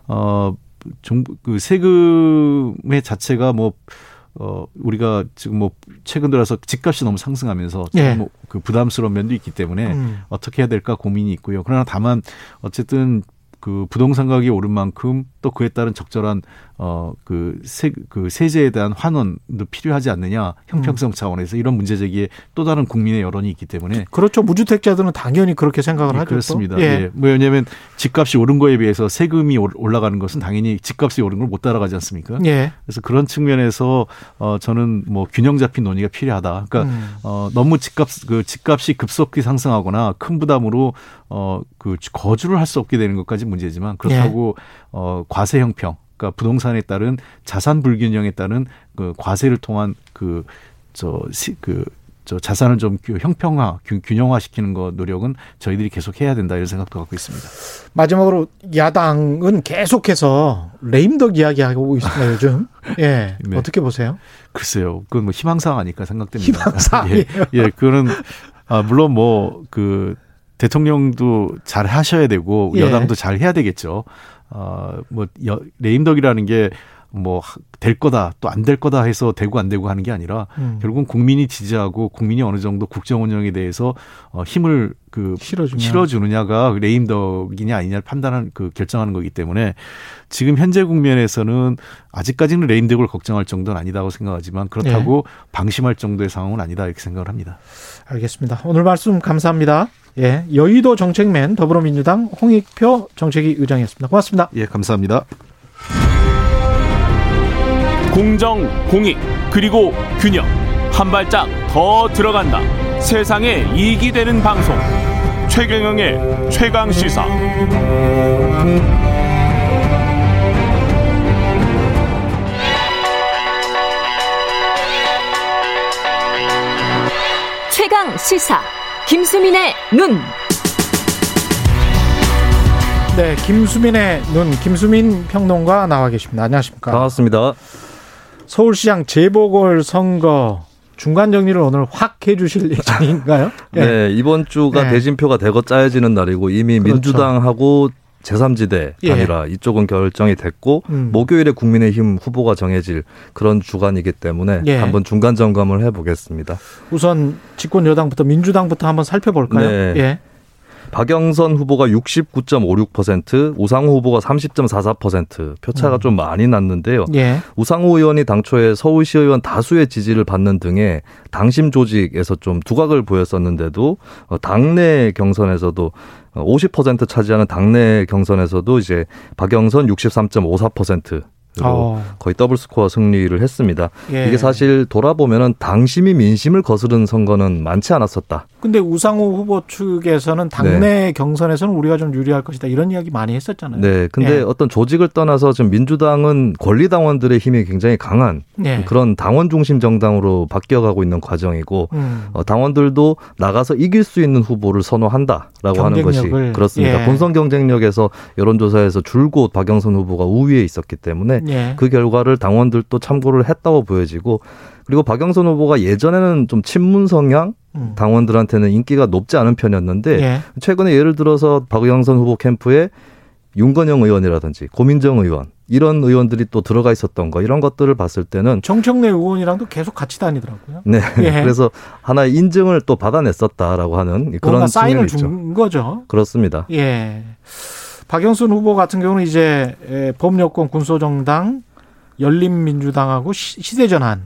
어, 종, 그 세금의 자체가 뭐 어, 우리가 지금 뭐 최근 들어서 집값이 너무 상승하면서 예. 뭐 그 부담스러운 면도 있기 때문에 음. 어떻게 해야 될까 고민이 있고요. 그러나 다만 어쨌든 그 부동산 가격이 오른 만큼 또 그에 따른 적절한 어, 그 세, 그 세제에 대한 환원도 필요하지 않느냐 형평성 음. 차원에서 이런 문제 제기에 또 다른 국민의 여론이 있기 때문에 그렇죠. 무주택자들은 당연히 그렇게 생각을 네, 하죠. 그렇습니다. 예. 예. 뭐 왜냐하면 집값이 오른 거에 비해서 세금이 올라가는 것은 당연히 집값이 오른 걸 못 따라가지 않습니까? 예. 그래서 그런 측면에서 어, 저는 뭐 균형 잡힌 논의가 필요하다. 그러니까 음. 어, 너무 집값 그 집값이 급속히 상승하거나 큰 부담으로 어, 그 거주를 할 수 없게 되는 것까지 문제지만 그렇다고 예. 어, 과세 형평. 그러니까 부동산에 따른 자산 불균형에 따른 그 과세를 통한 그 저 그 저 자산을 좀 형평화 균형화시키는 거 노력은 저희들이 계속 해야 된다 이런 생각도 갖고 있습니다. 마지막으로 야당은 계속해서 레임덕 이야기하고 있습니다 요즘. 예 네. 어떻게 보세요? 글쎄요, 그건 뭐 희망사항 아닐까 생각됩니다. 희망사항. 예, 예, 그거는 아, 물론 뭐 그 대통령도 잘 하셔야 되고 예. 여당도 잘 해야 되겠죠. 어, 뭐, 레임덕이라는 게 뭐 될 거다 또 안 될 거다 해서 되고 안 되고 하는 게 아니라 음. 결국은 국민이 지지하고 국민이 어느 정도 국정 운영에 대해서 어, 힘을 그 실어주냐. 실어주느냐가 레임덕이냐 아니냐를 판단하는 그 결정하는 거기 때문에 지금 현재 국면에서는 아직까지는 레임덕을 걱정할 정도는 아니다고 생각하지만 그렇다고 예. 방심할 정도의 상황은 아니다 이렇게 생각을 합니다. 알겠습니다. 오늘 말씀 감사합니다. 예, 여의도 정책맨 더불어민주당 홍익표 정책위 의장이었습니다. 고맙습니다. 예, 감사합니다. 공정, 공익, 그리고 균형. 한 발짝 더 들어간다. 세상에 이익이 되는 방송. 최경영의 최강시사. 최강시사. 김수민의 눈. 네, 김수민의 눈. 김수민 평론가 나와 계십니다. 안녕하십니까? 반갑습니다. 서울시장 재보궐선거 중간 정리를 오늘 확 해 주실 예정인가요? 네. 네, 이번 주가 네. 대진표가 대거 짜여지는 날이고 이미 그렇죠. 민주당하고 제삼지대 단일화 예. 이쪽은 결정이 됐고 음. 목요일에 국민의힘 후보가 정해질 그런 주간이기 때문에 예. 한번 중간 점검을 해보겠습니다. 우선 집권 여당부터 민주당부터 한번 살펴볼까요? 네. 예. 박영선 후보가 육십구 점 오육 퍼센트, 우상호 후보가 삼십 점 사사 퍼센트 표차가 음. 좀 많이 났는데요. 예. 우상호 의원이 당초에 서울시 의원 다수의 지지를 받는 등의 당심 조직에서 좀 두각을 보였었는데도 당내 경선에서도 오십 퍼센트 차지하는 당내 경선에서도 이제 박영선 육십삼 점 오사 퍼센트 어. 거의 더블 스코어 승리를 했습니다. 예. 이게 사실 돌아보면은 당심이 민심을 거스른 선거는 많지 않았었다. 근데 우상호 후보 측에서는 당내 네. 경선에서는 우리가 좀 유리할 것이다 이런 이야기 많이 했었잖아요. 네, 근데 예. 어떤 조직을 떠나서 지금 민주당은 권리당원들의 힘이 굉장히 강한 예. 그런 당원 중심 정당으로 바뀌어가고 있는 과정이고 음. 어, 당원들도 나가서 이길 수 있는 후보를 선호한다라고 경쟁력을. 하는 것이 그렇습니다. 예. 본선 경쟁력에서 여론조사에서 줄곧 박영선 후보가 우위에 있었기 때문에. 예. 그 결과를 당원들도 참고를 했다고 보여지고 그리고 박영선 후보가 예전에는 좀 친문 성향 당원들한테는 인기가 높지 않은 편이었는데 예. 최근에 예를 들어서 박영선 후보 캠프에 윤건영 의원이라든지 고민정 의원 이런 의원들이 또 들어가 있었던 거 이런 것들을 봤을 때는 정청래 의원이랑도 계속 같이 다니더라고요. 네, 예. 그래서 하나의 인증을 또 받아냈었다라고 하는 그런 사인을 준 거죠. 그렇습니다. 예. 박영선 후보 같은 경우는 이제 범여권 군소정당, 열린민주당하고 시대전환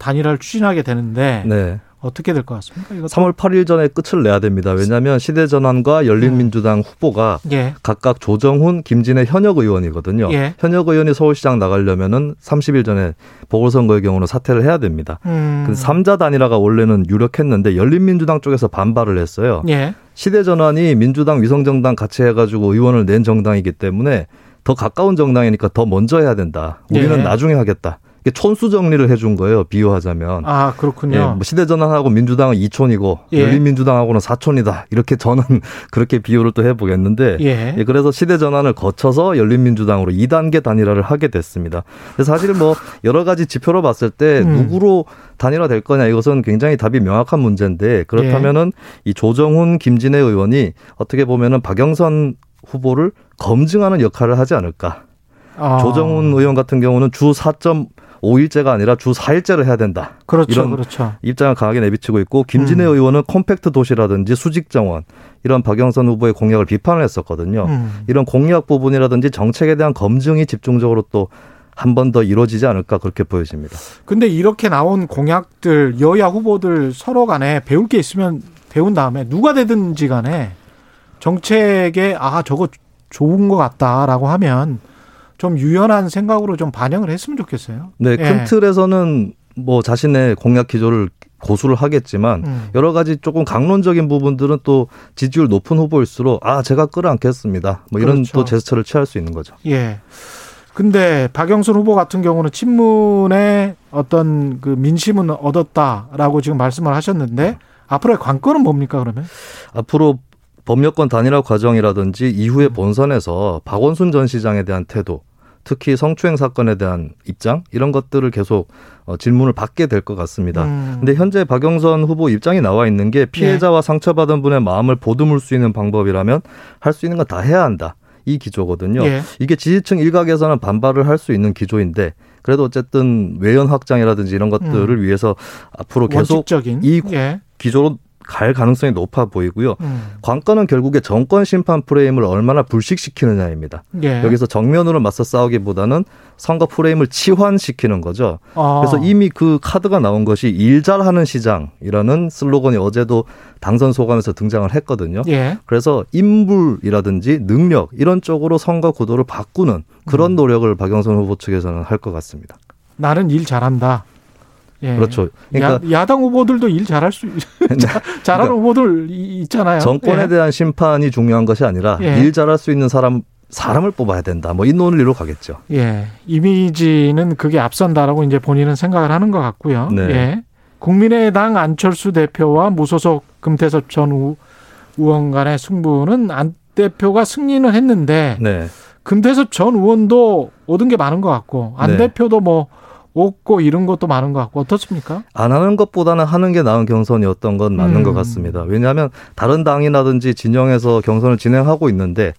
단일화를 추진하게 되는데 네. 어떻게 될 것 같습니까? 이것도? 삼월 팔일 전에 끝을 내야 됩니다. 왜냐하면 시대전환과 열린민주당 음. 후보가 예. 각각 조정훈, 김진애 현역 의원이거든요. 예. 현역 의원이 서울시장 나가려면은 삼십 일 전에 보궐선거의 경우는 사퇴를 해야 됩니다. 음. 삼자 단일화가 원래는 유력했는데 열린민주당 쪽에서 반발을 했어요. 예. 시대전환이 민주당 위성정당 같이 해가지고 의원을 낸 정당이기 때문에 더 가까운 정당이니까 더 먼저 해야 된다. 우리는 예. 나중에 하겠다. 이게 촌수 정리를 해준 거예요. 비유하자면. 아 그렇군요. 예, 뭐 시대전환하고 민주당은 이촌이고 예. 열린민주당하고는 사촌이다. 이렇게 저는 그렇게 비유를 또 해보겠는데 예. 예, 그래서 시대전환을 거쳐서 열린민주당으로 이 단계 단일화를 하게 됐습니다. 사실 뭐 여러 가지 지표로 봤을 때 음. 누구로 단일화될 거냐 이것은 굉장히 답이 명확한 문제인데 그렇다면은 예. 이 조정훈, 김진애 의원이 어떻게 보면은 박영선 후보를 검증하는 역할을 하지 않을까. 아. 조정훈 의원 같은 경우는 주 사 점 오 일째가 아니라 주 사 일째를 해야 된다. 그렇죠. 이런 그렇죠. 입장을 강하게 내비치고 있고 김진애 음. 의원은 컴팩트 도시라든지 수직 정원 이런 박영선 후보의 공약을 비판을 했었거든요. 음. 이런 공약 부분이라든지 정책에 대한 검증이 집중적으로 또 한 번 더 이루어지지 않을까 그렇게 보여집니다. 그런데 이렇게 나온 공약들 여야 후보들 서로 간에 배울 게 있으면 배운 다음에 누가 되든지 간에 정책에 아 저거 좋은 것 같다라고 하면 좀 유연한 생각으로 좀 반영을 했으면 좋겠어요. 네, 큰 예. 틀에서는 뭐 자신의 공약 기조를 고수를 하겠지만 음. 여러 가지 조금 강론적인 부분들은 또 지지율 높은 후보일수록 아 제가 끌어안겠습니다. 뭐 이런 그렇죠. 또 제스처를 취할 수 있는 거죠. 예. 근데 박영선 후보 같은 경우는 친문의 어떤 그 민심은 얻었다라고 지금 말씀을 하셨는데 앞으로의 관건은 뭡니까 그러면? 앞으로 범여권 단일화 과정이라든지 이후의 본선에서 박원순 전 시장에 대한 태도, 특히 성추행 사건에 대한 입장 이런 것들을 계속 질문을 받게 될 것 같습니다. 그런데 음. 현재 박영선 후보 입장이 나와 있는 게 피해자와 상처받은 분의 마음을 보듬을 수 있는 방법이라면 할 수 있는 건 다 해야 한다. 이 기조거든요. 예. 이게 지지층 일각에서는 반발을 할 수 있는 기조인데 그래도 어쨌든 외연 확장이라든지 이런 것들을 음. 위해서 앞으로 계속 원칙적인. 이 예. 기조로 갈 가능성이 높아 보이고요. 음. 관건은 결국에 정권 심판 프레임을 얼마나 불식시키느냐입니다. 예. 여기서 정면으로 맞서 싸우기보다는 선거 프레임을 치환시키는 거죠. 아. 그래서 이미 그 카드가 나온 것이 일 잘하는 시장이라는 슬로건이 어제도 당선 소감에서 등장을 했거든요. 예. 그래서 인물이라든지 능력 이런 쪽으로 선거 구도를 바꾸는 그런 음. 노력을 박영선 후보 측에서는 할 것 같습니다. 나는 일 잘한다. 예. 그렇죠. 그러니까 야, 야당 후보들도 일 잘할 수 네. 자, 잘하는 그러니까 후보들 있잖아요. 정권에 예. 대한 심판이 중요한 것이 아니라 예. 일 잘할 수 있는 사람 사람을 뽑아야 된다. 뭐 이 논리로 가겠죠. 예, 이미지는 그게 앞선다라고 이제 본인은 생각을 하는 것 같고요. 네. 예. 국민의당 안철수 대표와 무소속 금태섭 전 의원 간의 승부는 안 대표가 승리는 했는데 네. 금태섭 전 의원도 얻은 게 많은 것 같고 안 네. 대표도 뭐. 없고 이런 것도 많은 것 같고 어떻습니까? 안 하는 것보다는 하는 게 나은 경선이었던 건 맞는 음. 것 같습니다. 왜냐하면 다른 당이라든지 진영에서 경선을 진행하고 있는데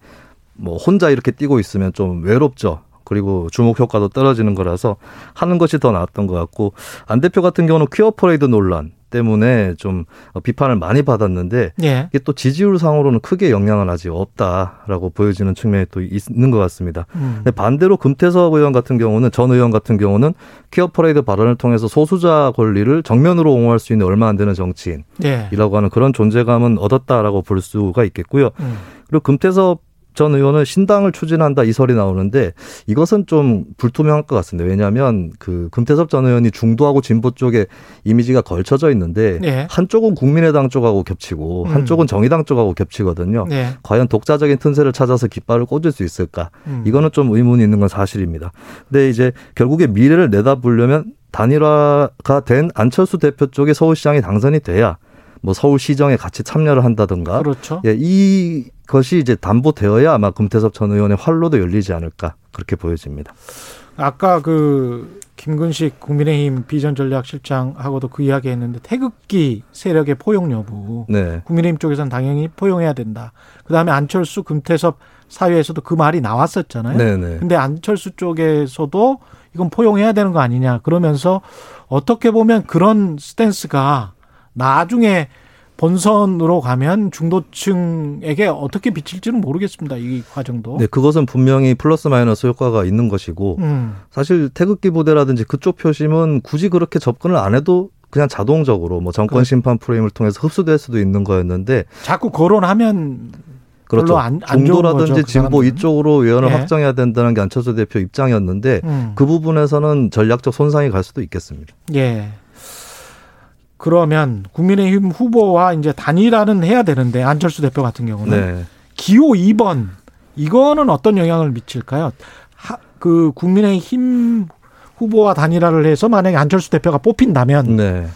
뭐 혼자 이렇게 뛰고 있으면 좀 외롭죠. 그리고 주목 효과도 떨어지는 거라서 하는 것이 더 나았던 것 같고, 안 대표 같은 경우는 퀴어 퍼레이드 논란 때문에 좀 비판을 많이 받았는데, 예. 이게 또 지지율 상으로는 크게 영향은 아직 없다라고 보여지는 측면이 또 있는 것 같습니다. 음. 반대로 금태섭 의원 같은 경우는 전 의원 같은 경우는 퀴어 퍼레이드 발언을 통해서 소수자 권리를 정면으로 옹호할 수 있는 얼마 안 되는 정치인이라고 예. 하는 그런 존재감은 얻었다라고 볼 수가 있겠고요. 음. 그리고 금태섭 전 의원은 신당을 추진한다 이 설이 나오는데 이것은 좀 불투명할 것 같습니다. 왜냐하면 그 금태섭 전 의원이 중도하고 진보 쪽에 이미지가 걸쳐져 있는데 예. 한쪽은 국민의당 쪽하고 겹치고 음. 한쪽은 정의당 쪽하고 겹치거든요. 예. 과연 독자적인 틈새를 찾아서 깃발을 꽂을 수 있을까? 음. 이거는 좀 의문이 있는 건 사실입니다. 근데 이제 결국에 미래를 내다보려면 단일화가 된 안철수 대표 쪽의 서울시장이 당선이 돼야 뭐 서울시정에 같이 참여를 한다든가 그렇죠. 예, 이것이 이제 담보되어야 아마 금태섭 전 의원의 활로도 열리지 않을까 그렇게 보여집니다. 아까 그 김근식 국민의힘 비전전략실장하고도 그 이야기했는데 태극기 세력의 포용 여부 네. 국민의힘 쪽에서는 당연히 포용해야 된다. 그다음에 안철수 금태섭 사회에서도 그 말이 나왔었잖아요. 그런데 안철수 쪽에서도 이건 포용해야 되는 거 아니냐 그러면서 어떻게 보면 그런 스탠스가 나중에 본선으로 가면 중도층에게 어떻게 비칠지는 모르겠습니다. 이 과정도. 네, 그것은 분명히 플러스 마이너스 효과가 있는 것이고 음. 사실 태극기 부대라든지 그쪽 표심은 굳이 그렇게 접근을 안 해도 그냥 자동적으로 뭐 정권 심판 프레임을 통해서 흡수될 수도 있는 거였는데 자꾸 거론하면 그렇죠. 안, 안 중도라든지 진보 그 이쪽으로 외연을 예. 확정해야 된다는 게 안철수 대표 입장이었는데 음. 그 부분에서는 전략적 손상이 갈 수도 있겠습니다. 예. 그러면 국민의힘 후보와 이제 단일화는 해야 되는데 안철수 대표 같은 경우는 네. 기호 이 번 이거는 어떤 영향을 미칠까요? 하, 그 국민의힘 후보와 단일화를 해서 만약에 안철수 대표가 뽑힌다면 네.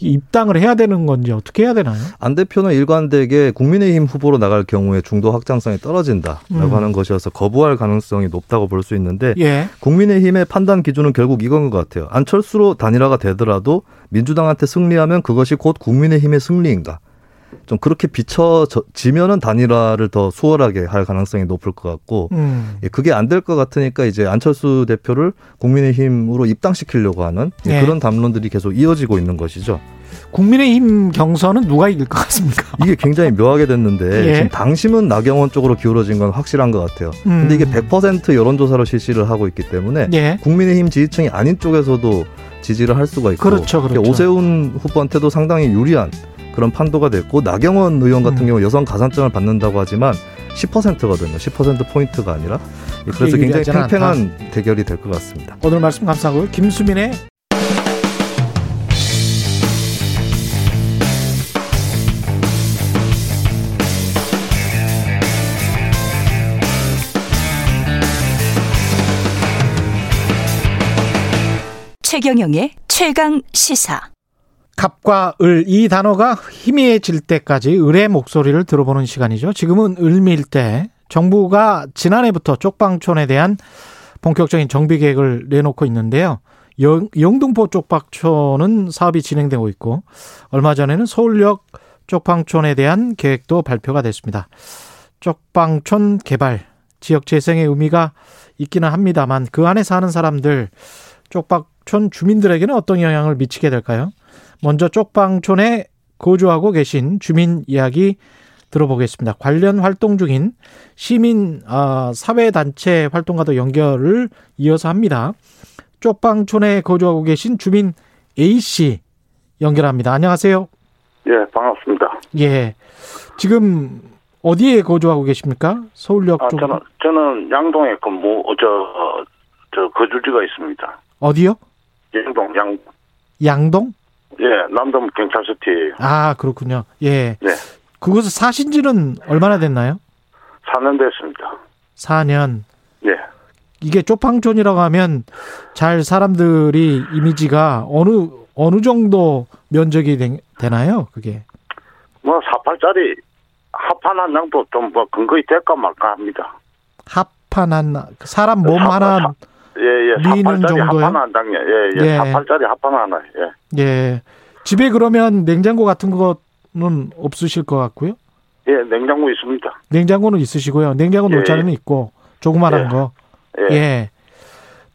입당을 해야 되는 건지 어떻게 해야 되나요? 안 대표는 일관되게 국민의힘 후보로 나갈 경우에 중도 확장성이 떨어진다라고 음. 하는 것이어서 거부할 가능성이 높다고 볼 수 있는데 예. 국민의힘의 판단 기준은 결국 이건 것 같아요. 안철수로 단일화가 되더라도 민주당한테 승리하면 그것이 곧 국민의힘의 승리인가? 좀 그렇게 비춰지면은 단일화를 더 수월하게 할 가능성이 높을 것 같고 음. 그게 안 될 것 같으니까 이제 안철수 대표를 국민의힘으로 입당시키려고 하는 네. 그런 담론들이 계속 이어지고 있는 것이죠. 국민의힘 경선은 누가 이길 것 같습니까? 이게 굉장히 묘하게 됐는데 예. 지금 당심은 나경원 쪽으로 기울어진 건 확실한 것 같아요. 음. 근데 이게 백 퍼센트 여론조사로 실시를 하고 있기 때문에 예. 국민의힘 지지층이 아닌 쪽에서도 지지를 할 수가 있고 그렇죠, 그렇죠. 오세훈 후보한테도 상당히 유리한 그런 판도가 됐고 나경원 의원 같은 경우 여성 가산점을 받는다고 하지만 십 퍼센트거든요. 십 퍼센트 포인트가 아니라. 그래서 굉장히 팽팽한 않다. 대결이 될 것 같습니다. 오늘 말씀 감사하고요. 김수민의 최경영의 최강 시사. 갑과 을, 이 단어가 희미해질 때까지 을의 목소리를 들어보는 시간이죠. 지금은 을밀 때. 정부가 지난해부터 쪽방촌에 대한 본격적인 정비 계획을 내놓고 있는데요. 영, 영등포 쪽방촌은 사업이 진행되고 있고 얼마 전에는 서울역 쪽방촌에 대한 계획도 발표가 됐습니다. 쪽방촌 개발, 지역 재생의 의미가 있기는 합니다만 그 안에 사는 사람들, 쪽방촌 주민들에게는 어떤 영향을 미치게 될까요? 먼저 쪽방촌에 거주하고 계신 주민 이야기 들어보겠습니다. 관련 활동 중인 시민 어, 사회단체 활동과도 연결을 이어서 합니다. 쪽방촌에 거주하고 계신 주민 A씨 연결합니다. 안녕하세요. 예, 반갑습니다. 예, 지금 어디에 거주하고 계십니까? 서울역 아, 쪽? 저는, 저는 양동에 근무, 저, 저 거주지가 있습니다. 어디요? 양동, 양. 양동? 예, 남동 경찰서티에요. 아, 그렇군요. 예. 네. 그곳에 사신 지는 얼마나 됐나요? 사 년 됐습니다. 사 년. 예. 이게 쪽방촌이라고 하면 잘 사람들이 이미지가 어느, 어느 정도 면적이 되, 되나요? 그게? 뭐, 사팔짜리 합판 한 양도 좀 뭐 근거이 될까 말까 합니다. 합판 한, 사람 몸 합판, 하나. 예, 예. 사팔짜리 합판 한 당이요. 예, 예. 사팔짜리 합판 하나. 예. 예. 집에 그러면 냉장고 같은 거는 없으실 것 같고요? 예, 냉장고 있습니다. 냉장고는 있으시고요. 냉장고 예, 놀자리는 예. 있고, 조그마한 예. 거. 예. 예.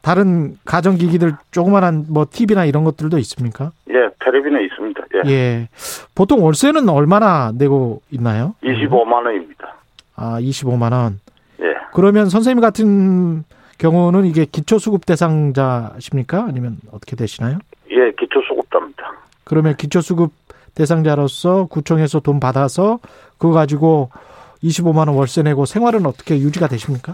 다른 가전기기들 조그만한 뭐 티비나 이런 것들도 있습니까? 예, 텔레비는 있습니다. 예. 예. 보통 월세는 얼마나 내고 있나요? 이십오만 원입니다. 아, 이십오만 원. 예. 그러면 선생님 같은 경우는 이게 기초수급 대상자십니까? 아니면 어떻게 되시나요? 예, 기초수급자입니다. 그러면 기초수급 대상자로서 구청에서 돈 받아서 그거 가지고 이십오만 원 월세 내고 생활은 어떻게 유지가 되십니까?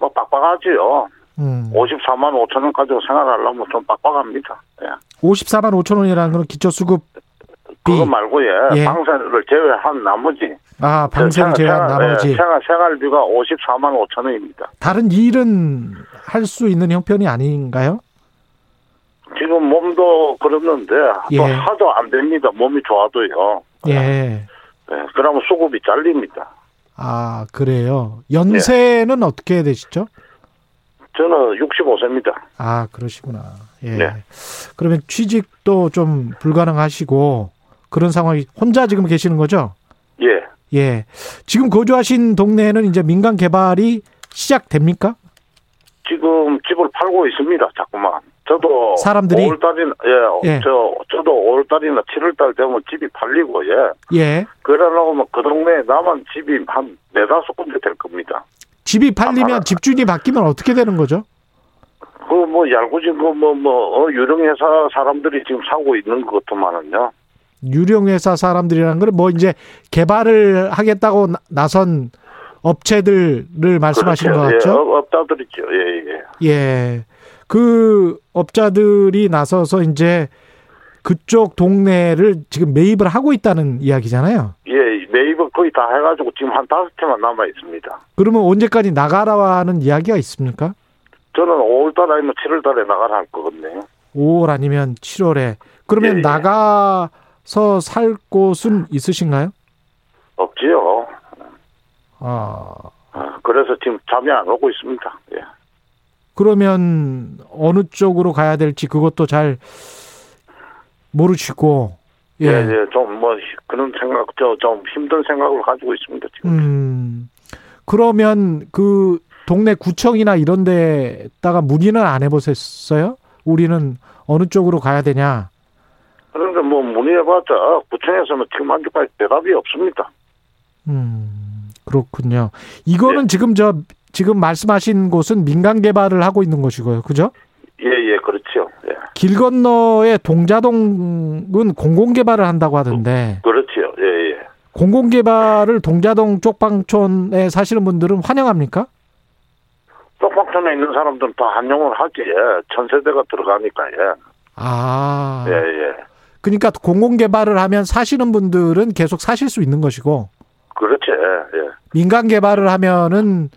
뭐 빡빡하지요. 음. 오십사만 오천 원 가지고 생활하려면 좀 빡빡합니다. 예. 오십사만 오천 원이라는 건 기초수급 그거 말고 예. 예. 방세를 제외한 나머지. 아, 방세를 제외한 생활, 나머지. 생활, 생활비가 오십사만 오천 원입니다. 다른 일은 할 수 있는 형편이 아닌가요? 지금 몸도 그렇는데 예. 또 하도 안 됩니다. 몸이 좋아도요. 예. 예. 그러면 수급이 잘립니다. 아, 그래요. 연세는 예. 어떻게 되시죠? 저는 육십오 세입니다. 아, 그러시구나. 예. 네. 그러면 취직도 좀 불가능하시고 그런 상황이 혼자 지금 계시는 거죠? 예. 예. 지금 거주하신 동네에는 이제 민간 개발이 시작됩니까? 지금 집을 팔고 있습니다. 자꾸만. 저도 사람들이 오월달이나 예, 예. 저 저도 오월달이나 칠월달 되면 집이 팔리고 예. 예. 그러려면 그 동네에 남은 집이 한 네다섯 군데 될 겁니다. 집이 팔리면 아, 집주인이 바뀌면 어떻게 되는 거죠? 그 뭐 얄궂은 거 뭐 뭐 유령회사 사람들이 지금 사고 있는 것도만은요. 유령회사 사람들이라는 건 뭐 이제 개발을 하겠다고 나선 업체들을 말씀하시는 그렇죠. 것 같죠? 예, 업자들이죠. 예, 예. 예. 그 업자들이 나서서 이제 그쪽 동네를 지금 매입을 하고 있다는 이야기잖아요. 예, 매입을 거의 다 해가지고 지금 한 다섯 채만 남아 있습니다. 그러면 언제까지 나가라는 이야기가 있습니까? 저는 오월달 아니면 칠월달에 나가라 할 거거든요. 오월 아니면 칠월에. 그러면 예, 예. 나가서 살 곳은 있으신가요? 없지요. 아, 그래서 지금 잠이 안 오고 있습니다. 예. 그러면 어느 쪽으로 가야 될지 그것도 잘 모르시고 예, 예, 좀 뭐 그런 생각, 저 좀 힘든 생각을 가지고 있습니다 지금. 음, 그러면 그 동네 구청이나 이런데다가 문의는 안 해보셨어요? 우리는 어느 쪽으로 가야 되냐? 그런데 뭐 문의해봤자 구청에서는 지금 한쪽까지 대답이 없습니다. 음, 그렇군요. 이거는 예. 지금 저 지금 말씀하신 곳은 민간 개발을 하고 있는 것이고요, 그죠? 예예, 예, 그렇죠. 예. 길 건너에 동자동은 공공 개발을 한다고 하던데. 그렇죠. 예예. 예. 공공 개발을 동자동 쪽방촌에 사시는 분들은 환영합니까? 쪽방촌에 있는 사람들은 다 환영을 하지. 예. 전세대가 들어가니까. 예. 아. 예예. 그러니까 공공 개발을 하면 사시는 분들은 계속 사실 수 있는 것이고. 그렇죠. 예. 민간 개발을 하면은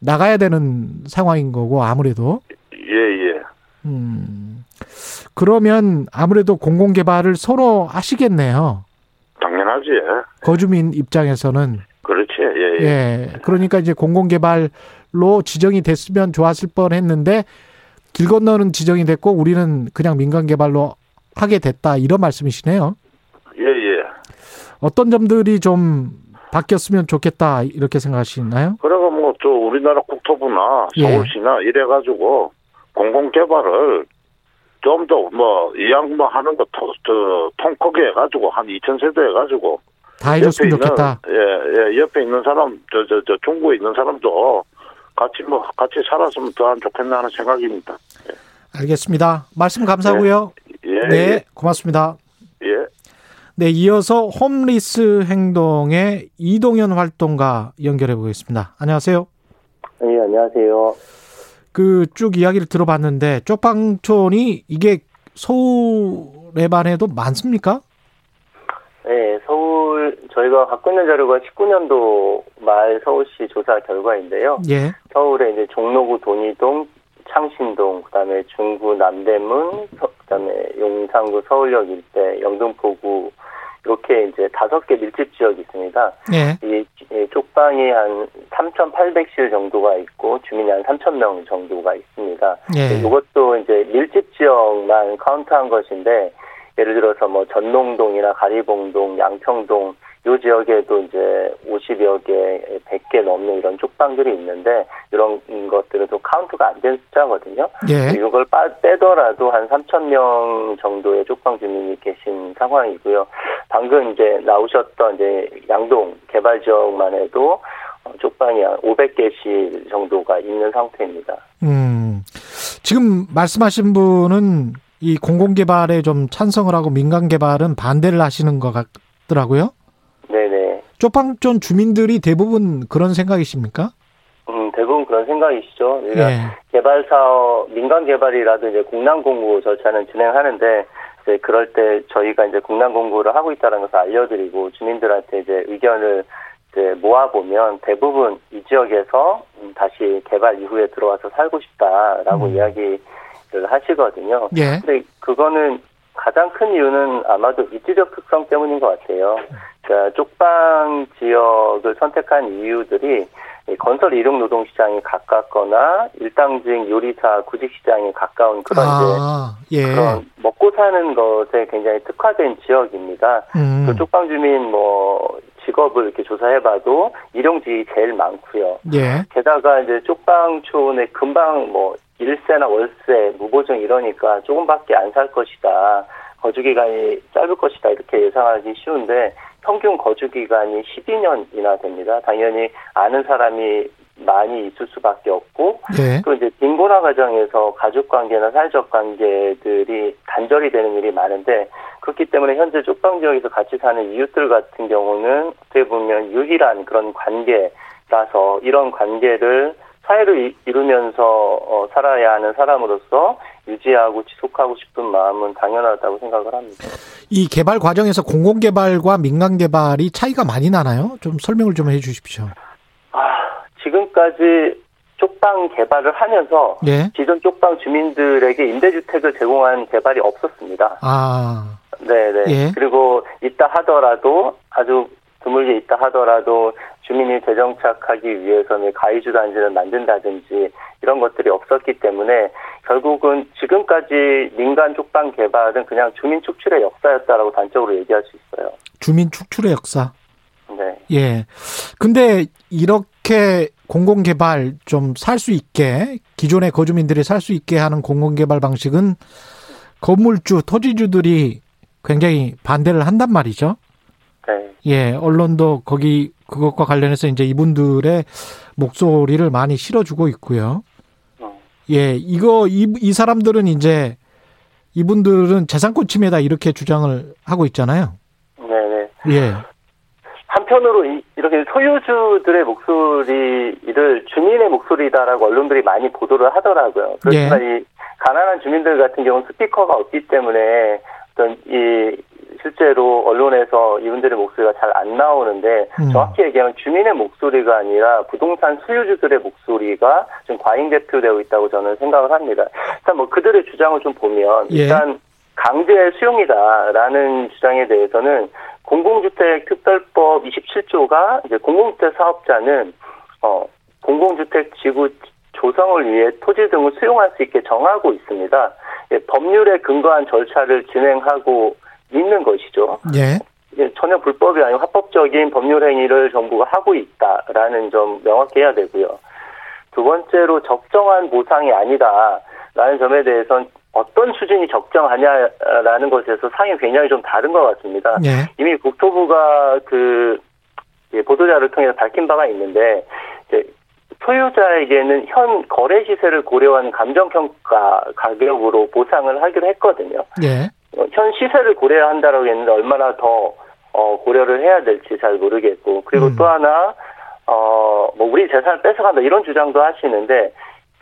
나가야 되는 상황인 거고 아무래도. 예예. 예. 음, 그러면 아무래도 공공개발을 선호하시겠네요. 당연하지. 거주민 입장에서는. 그렇지. 예예. 예. 그러니까 이제 공공개발로 지정이 됐으면 좋았을 뻔했는데 길 건너는 지정이 됐고 우리는 그냥 민간개발로 하게 됐다 이런 말씀이시네요. 예예. 어떤 점들이 좀 바뀌었으면 좋겠다 이렇게 생각하시나요? 그리고 뭐 저 우리나라 국토부나 서울시나 예. 이래가지고 공공개발을 좀 더 뭐 이양 뭐 하는 거 통 크게 해가지고 한 이천 세대 해가지고 다 해줬으면 좋겠다. 예예 예, 옆에 있는 사람 저 저 저 중구에 있는 사람도 같이 뭐 같이 살았으면 더 안 좋겠나 하는 생각입니다. 예. 알겠습니다. 말씀 감사하고요. 예. 예. 네 고맙습니다. 예. 네, 이어서 홈리스 행동의 이동현 활동가 연결해 보겠습니다. 안녕하세요. 네, 안녕하세요. 그 쭉 이야기를 들어봤는데 쪽방촌이 이게 서울에만 해도 많습니까? 네, 서울 저희가 갖고 있는 자료가 십구 년도 말 서울시 조사 결과인데요. 예. 서울에 이제 종로구 돈이동, 창신동, 그다음에 중구 남대문, 그다음에 용산구 서울역 일대, 영등포구 이렇게 이제 다섯 개 밀집 지역이 있습니다. 예. 이 쪽방이 한 삼천팔백 실 정도가 있고 주민이 한 삼천 명 정도가 있습니다. 예. 이것도 이제 밀집 지역만 카운트한 것인데 예를 들어서 뭐 전농동이나 가리봉동, 양평동 이 지역에도 이제 오십여 개, 백 개 넘는 이런 쪽방들이 있는데 이런 것들은 또 카운트가 안 된 숫자거든요. 예. 이걸 빼더라도 한 삼천 명 정도의 쪽방 주민이 계신 상황이고요. 방금 이제 나오셨던 이제 양동 개발 지역만 해도 쪽방이 한 오백 개씩 정도가 있는 상태입니다. 음, 지금 말씀하신 분은 이 공공개발에 좀 찬성을 하고 민간개발은 반대를 하시는 것 같더라고요. 네네. 쪽방촌 주민들이 대부분 그런 생각이십니까? 음, 대부분 그런 생각이시죠. 그러니까 네. 개발 사업, 민간 개발이라도 이제 공란 공고 절차는 진행하는데 이제 그럴 때 저희가 이제 공란 공고를 하고 있다는 것을 알려드리고 주민들한테 이제 의견을 이제 모아보면 대부분 이 지역에서 다시 개발 이후에 들어와서 살고 싶다라고 음. 이야기를 하시거든요. 네. 근데 그거는 가장 큰 이유는 아마도 입지적 특성 때문인 것 같아요. 그러니까 쪽방 지역을 선택한 이유들이 건설 일용 노동 시장이 가깝거나 일당직 요리사 구직 시장이 가까운 그런 아, 이제 예. 그런 먹고 사는 것에 굉장히 특화된 지역입니다. 음. 그 쪽방 주민 뭐 직업을 이렇게 조사해봐도 일용직이 제일 많고요. 예. 게다가 이제 쪽방촌에 금방 뭐 일세나 월세, 무보증 이러니까 조금밖에 안 살 것이다. 거주기간이 짧을 것이다. 이렇게 예상하기 쉬운데 평균 거주기간이 십이 년이나 됩니다. 당연히 아는 사람이 많이 있을 수밖에 없고 네. 또 이제 빈곤화 과정에서 가족관계나 사회적 관계들이 단절이 되는 일이 많은데 그렇기 때문에 현재 쪽방 지역에서 같이 사는 이웃들 같은 경우는 어떻게 보면 유일한 그런 관계라서 이런 관계를 사회를 이루면서 살아야 하는 사람으로서 유지하고 지속하고 싶은 마음은 당연하다고 생각을 합니다. 이 개발 과정에서 공공개발과 민간개발이 차이가 많이 나나요? 좀 설명을 좀 해 주십시오. 아, 지금까지 쪽방 개발을 하면서 예? 기존 쪽방 주민들에게 임대주택을 제공한 개발이 없었습니다. 아, 네네. 예? 그리고 있다 하더라도 아주 드물게 있다 하더라도 주민이 재정착하기 위해서는 가이주 단지를 만든다든지 이런 것들이 없었기 때문에 결국은 지금까지 민간 쪽방 개발은 그냥 주민 축출의 역사였다라고 단적으로 얘기할 수 있어요. 주민 축출의 역사? 네. 예. 근데 이렇게 공공개발 좀 살 수 있게 기존의 거주민들이 살 수 있게 하는 공공개발 방식은 건물주, 토지주들이 굉장히 반대를 한단 말이죠. 네. 예, 언론도 거기 그것과 관련해서 이제 이분들의 목소리를 많이 실어주고 있고요. 어. 예, 이거 이, 이 사람들은 이제 이분들은 재산권 침해다 이렇게 주장을 하고 있잖아요. 네네. 예. 한편으로 이, 이렇게 소유주들의 목소리를 주민의 목소리다라고 언론들이 많이 보도를 하더라고요. 그렇지만 예. 이 가난한 주민들 같은 경우는 스피커가 없기 때문에 어떤 이 실제로 언론에서 이분들의 목소리가 잘 안 나오는데 음. 정확히 얘기하면 주민의 목소리가 아니라 부동산 소유주들의 목소리가 좀 과잉대표되고 있다고 저는 생각을 합니다. 일단 뭐 그들의 주장을 좀 보면 예. 일단 강제 수용이다라는 주장에 대해서는 공공주택특별법 이십칠 조가 이제 공공주택 사업자는 어, 공공주택 지구 조성을 위해 토지 등을 수용할 수 있게 정하고 있습니다. 예, 법률에 근거한 절차를 진행하고 있는 것이죠. 예. 전혀 불법이 아니고 합법적인 법률 행위를 정부가 하고 있다라는 점 명확히 해야 되고요. 두 번째로 적정한 보상이 아니다라는 점에 대해서는 어떤 수준이 적정하냐라는 것에서 상이 굉장히 좀 다른 것 같습니다. 예. 이미 국토부가 그 보도자를 통해서 밝힌 바가 있는데 이제 소유자에게는 현 거래 시세를 고려한 감정평가 가격으로 보상을 하기로 했거든요. 예. 현 시세를 고려한다라고 했는데 얼마나 더 어, 고려를 해야 될지 잘 모르겠고 그리고 음. 또 하나 어, 뭐 우리 재산을 뺏어간다 이런 주장도 하시는데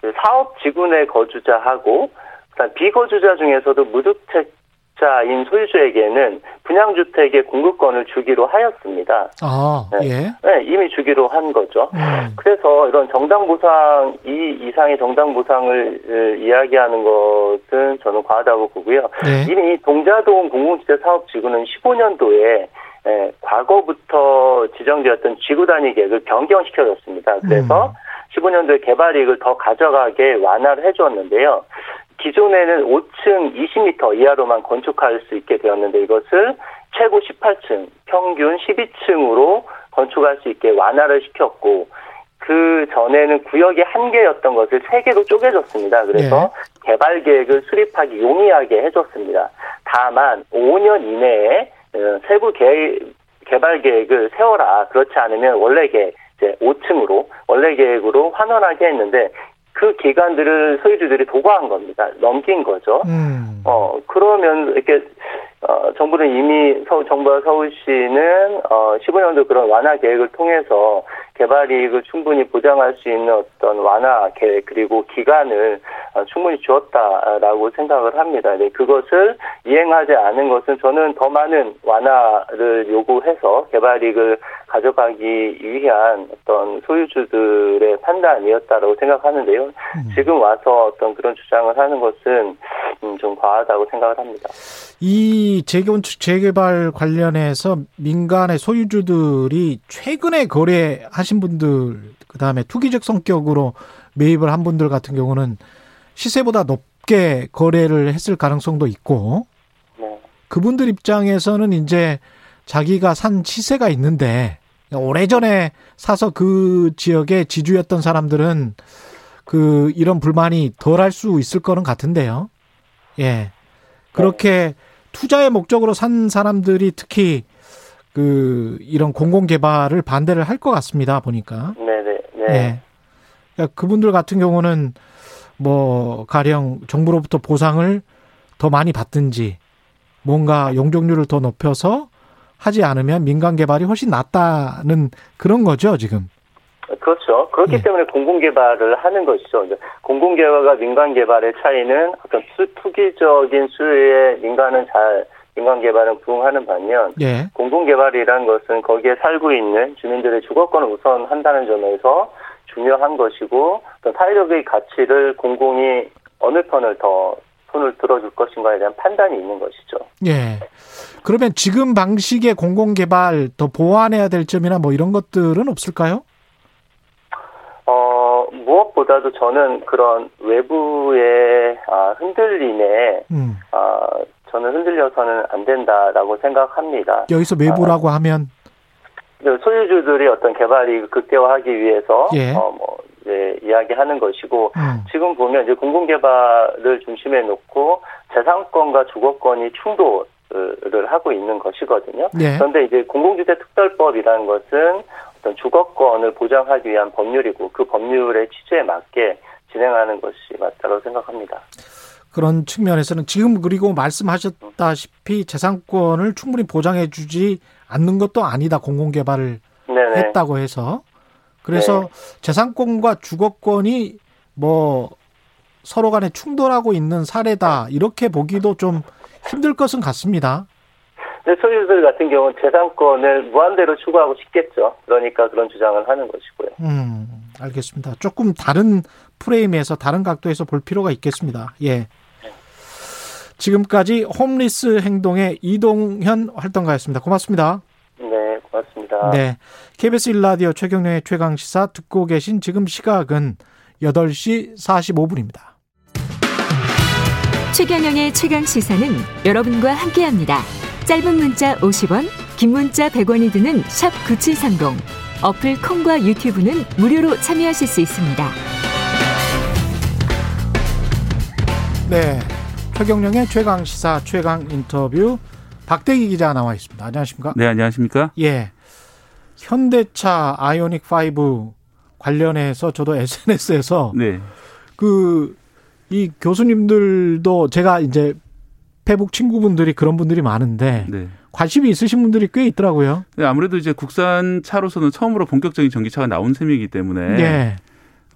그 사업 지구내 거주자하고 그다음 비거주자 중에서도 무주택자인 소유주에게는 분양주택의 공급권을 주기로 하였습니다. 아, 예. 네, 네, 이미 주기로 한 거죠. 음. 그래서 이런 정당보상, 이 이상의 정당보상을 이야기하는 것은 저는 과하다고 보고요. 네. 이미 동자동 공공주택 사업지구는 십오 년도에 예, 과거부터 지정되었던 지구단위 계획을 변경시켜줬습니다. 그래서 음. 십오 년도에 개발이익을 더 가져가게 완화를 해줬는데요. 기존에는 오 층 이십 미터 이하로만 건축할 수 있게 되었는데 이것을 최고 십팔 층, 평균 십이 층으로 건축할 수 있게 완화를 시켰고, 그 전에는 구역이 한 개였던 것을 세 개로 쪼개줬습니다. 그래서 네. 개발 계획을 수립하기 용이하게 해줬습니다. 다만 오 년 이내에 세부 개, 개발 계획을 세워라. 그렇지 않으면 원래 계획, 이제 오 층으로 원래 계획으로 환원하게 했는데 그 기간들을 소유주들이 도과한 겁니다. 넘긴 거죠. 음. 어 그러면 이렇게 어, 정부는 이미 서울 정부와 서울시는 어, 십오 년도 그런 완화 계획을 통해서 개발 이익을 충분히 보장할 수 있는 어떤 완화 계획 그리고 기간을 어, 충분히 주었다라고 생각을 합니다. 네, 그것을 이행하지 않은 것은 저는 더 많은 완화를 요구해서 개발 이익을 가져가기 위한 어떤 소유주들의 판단이었다라고 생각하는데요. 음. 지금 와서 어떤 그런 주장을 하는 것은 음, 좀 과하다고 생각을 합니다. 이 재건축 재개발 관련해서 민간의 소유주들이 최근에 거래하신 분들, 그다음에 투기적 성격으로 매입을 한 분들 같은 경우는 시세보다 높게 거래를 했을 가능성도 있고 네. 그분들 입장에서는 이제 자기가 산 시세가 있는데 오래전에 사서 그 지역의 지주였던 사람들은 그 이런 불만이 덜할 수 있을 거는 같은데요. 예. 그렇게 투자의 목적으로 산 사람들이 특히 그 이런 공공 개발을 반대를 할 것 같습니다. 보니까. 네네. 네. 네. 그러니까 그분들 같은 경우는 뭐 가령 정부로부터 보상을 더 많이 받든지 뭔가 용적률을 더 높여서 하지 않으면 민간 개발이 훨씬 낫다는 그런 거죠 지금. 그렇죠. 그렇기 예. 때문에 공공개발을 하는 것이죠. 공공개발과 민간개발의 차이는 어떤 투기적인 수요에 민간은 잘, 민간개발은 부응하는 반면 예. 공공개발이라는 것은 거기에 살고 있는 주민들의 주거권을 우선한다는 점에서 중요한 것이고 어떤 사회적인 가치를 공공이 어느 편을 더 손을 들어줄 것인가에 대한 판단이 있는 것이죠. 예. 그러면 지금 방식의 공공개발 더 보완해야 될 점이나 뭐 이런 것들은 없을까요? 어, 무엇보다도 저는 그런 외부의, 아, 흔들림에, 음. 아, 저는 흔들려서는 안 된다라고 생각합니다. 여기서 외부라고 아, 하면? 소유주들이 어떤 개발이 극대화하기 위해서, 예. 어, 뭐, 이제 이야기하는 것이고, 음. 지금 보면 이제 공공개발을 중심에 놓고 재산권과 주거권이 충돌, 를 하고 있는 것이거든요. 네. 그런데 이제 공공주택특별법이라는 것은 어떤 주거권을 보장하기 위한 법률이고 그 법률의 취지에 맞게 진행하는 것이 맞다고 생각합니다. 그런 측면에서는 지금 그리고 말씀하셨다시피 재산권을 충분히 보장해주지 않는 것도 아니다. 공공개발을 네네. 했다고 해서. 그래서 네. 재산권과 주거권이 뭐 서로 간에 충돌하고 있는 사례다. 이렇게 보기도 좀 힘들 것은 같습니다. 근데 소유주들 같은 경우는 재산권을 무한대로 추구하고 싶겠죠. 그러니까 그런 주장을 하는 것이고요. 음, 알겠습니다. 조금 다른 프레임에서, 다른 각도에서 볼 필요가 있겠습니다. 예. 지금까지 홈리스 행동의 이동현 활동가였습니다. 고맙습니다. 네, 고맙습니다. 네, 케이비에스 일 라디오 최경영의 최강시사 듣고 계신 지금 시각은 여덟 시 사십오 분입니다. 최경영의 최강시사는 여러분과 함께합니다. 짧은 문자 오십 원, 긴 문자 백 원이 드는 샵 구칠삼공, 어플 콩과 유튜브는 무료로 참여하실 수 있습니다. 네, 최경영의 최강시사 최강인터뷰 박대기 기자 나와 있습니다. 안녕하십니까? 네, 안녕하십니까? 예, 현대차 아이오닉 오 관련해서 저도 에스엔에스에서 네. 그... 이 교수님들도 제가 이제 페북 친구분들이 그런 분들이 많은데 네. 관심이 있으신 분들이 꽤 있더라고요. 네, 아무래도 이제 국산 차로서는 처음으로 본격적인 전기차가 나온 셈이기 때문에 네.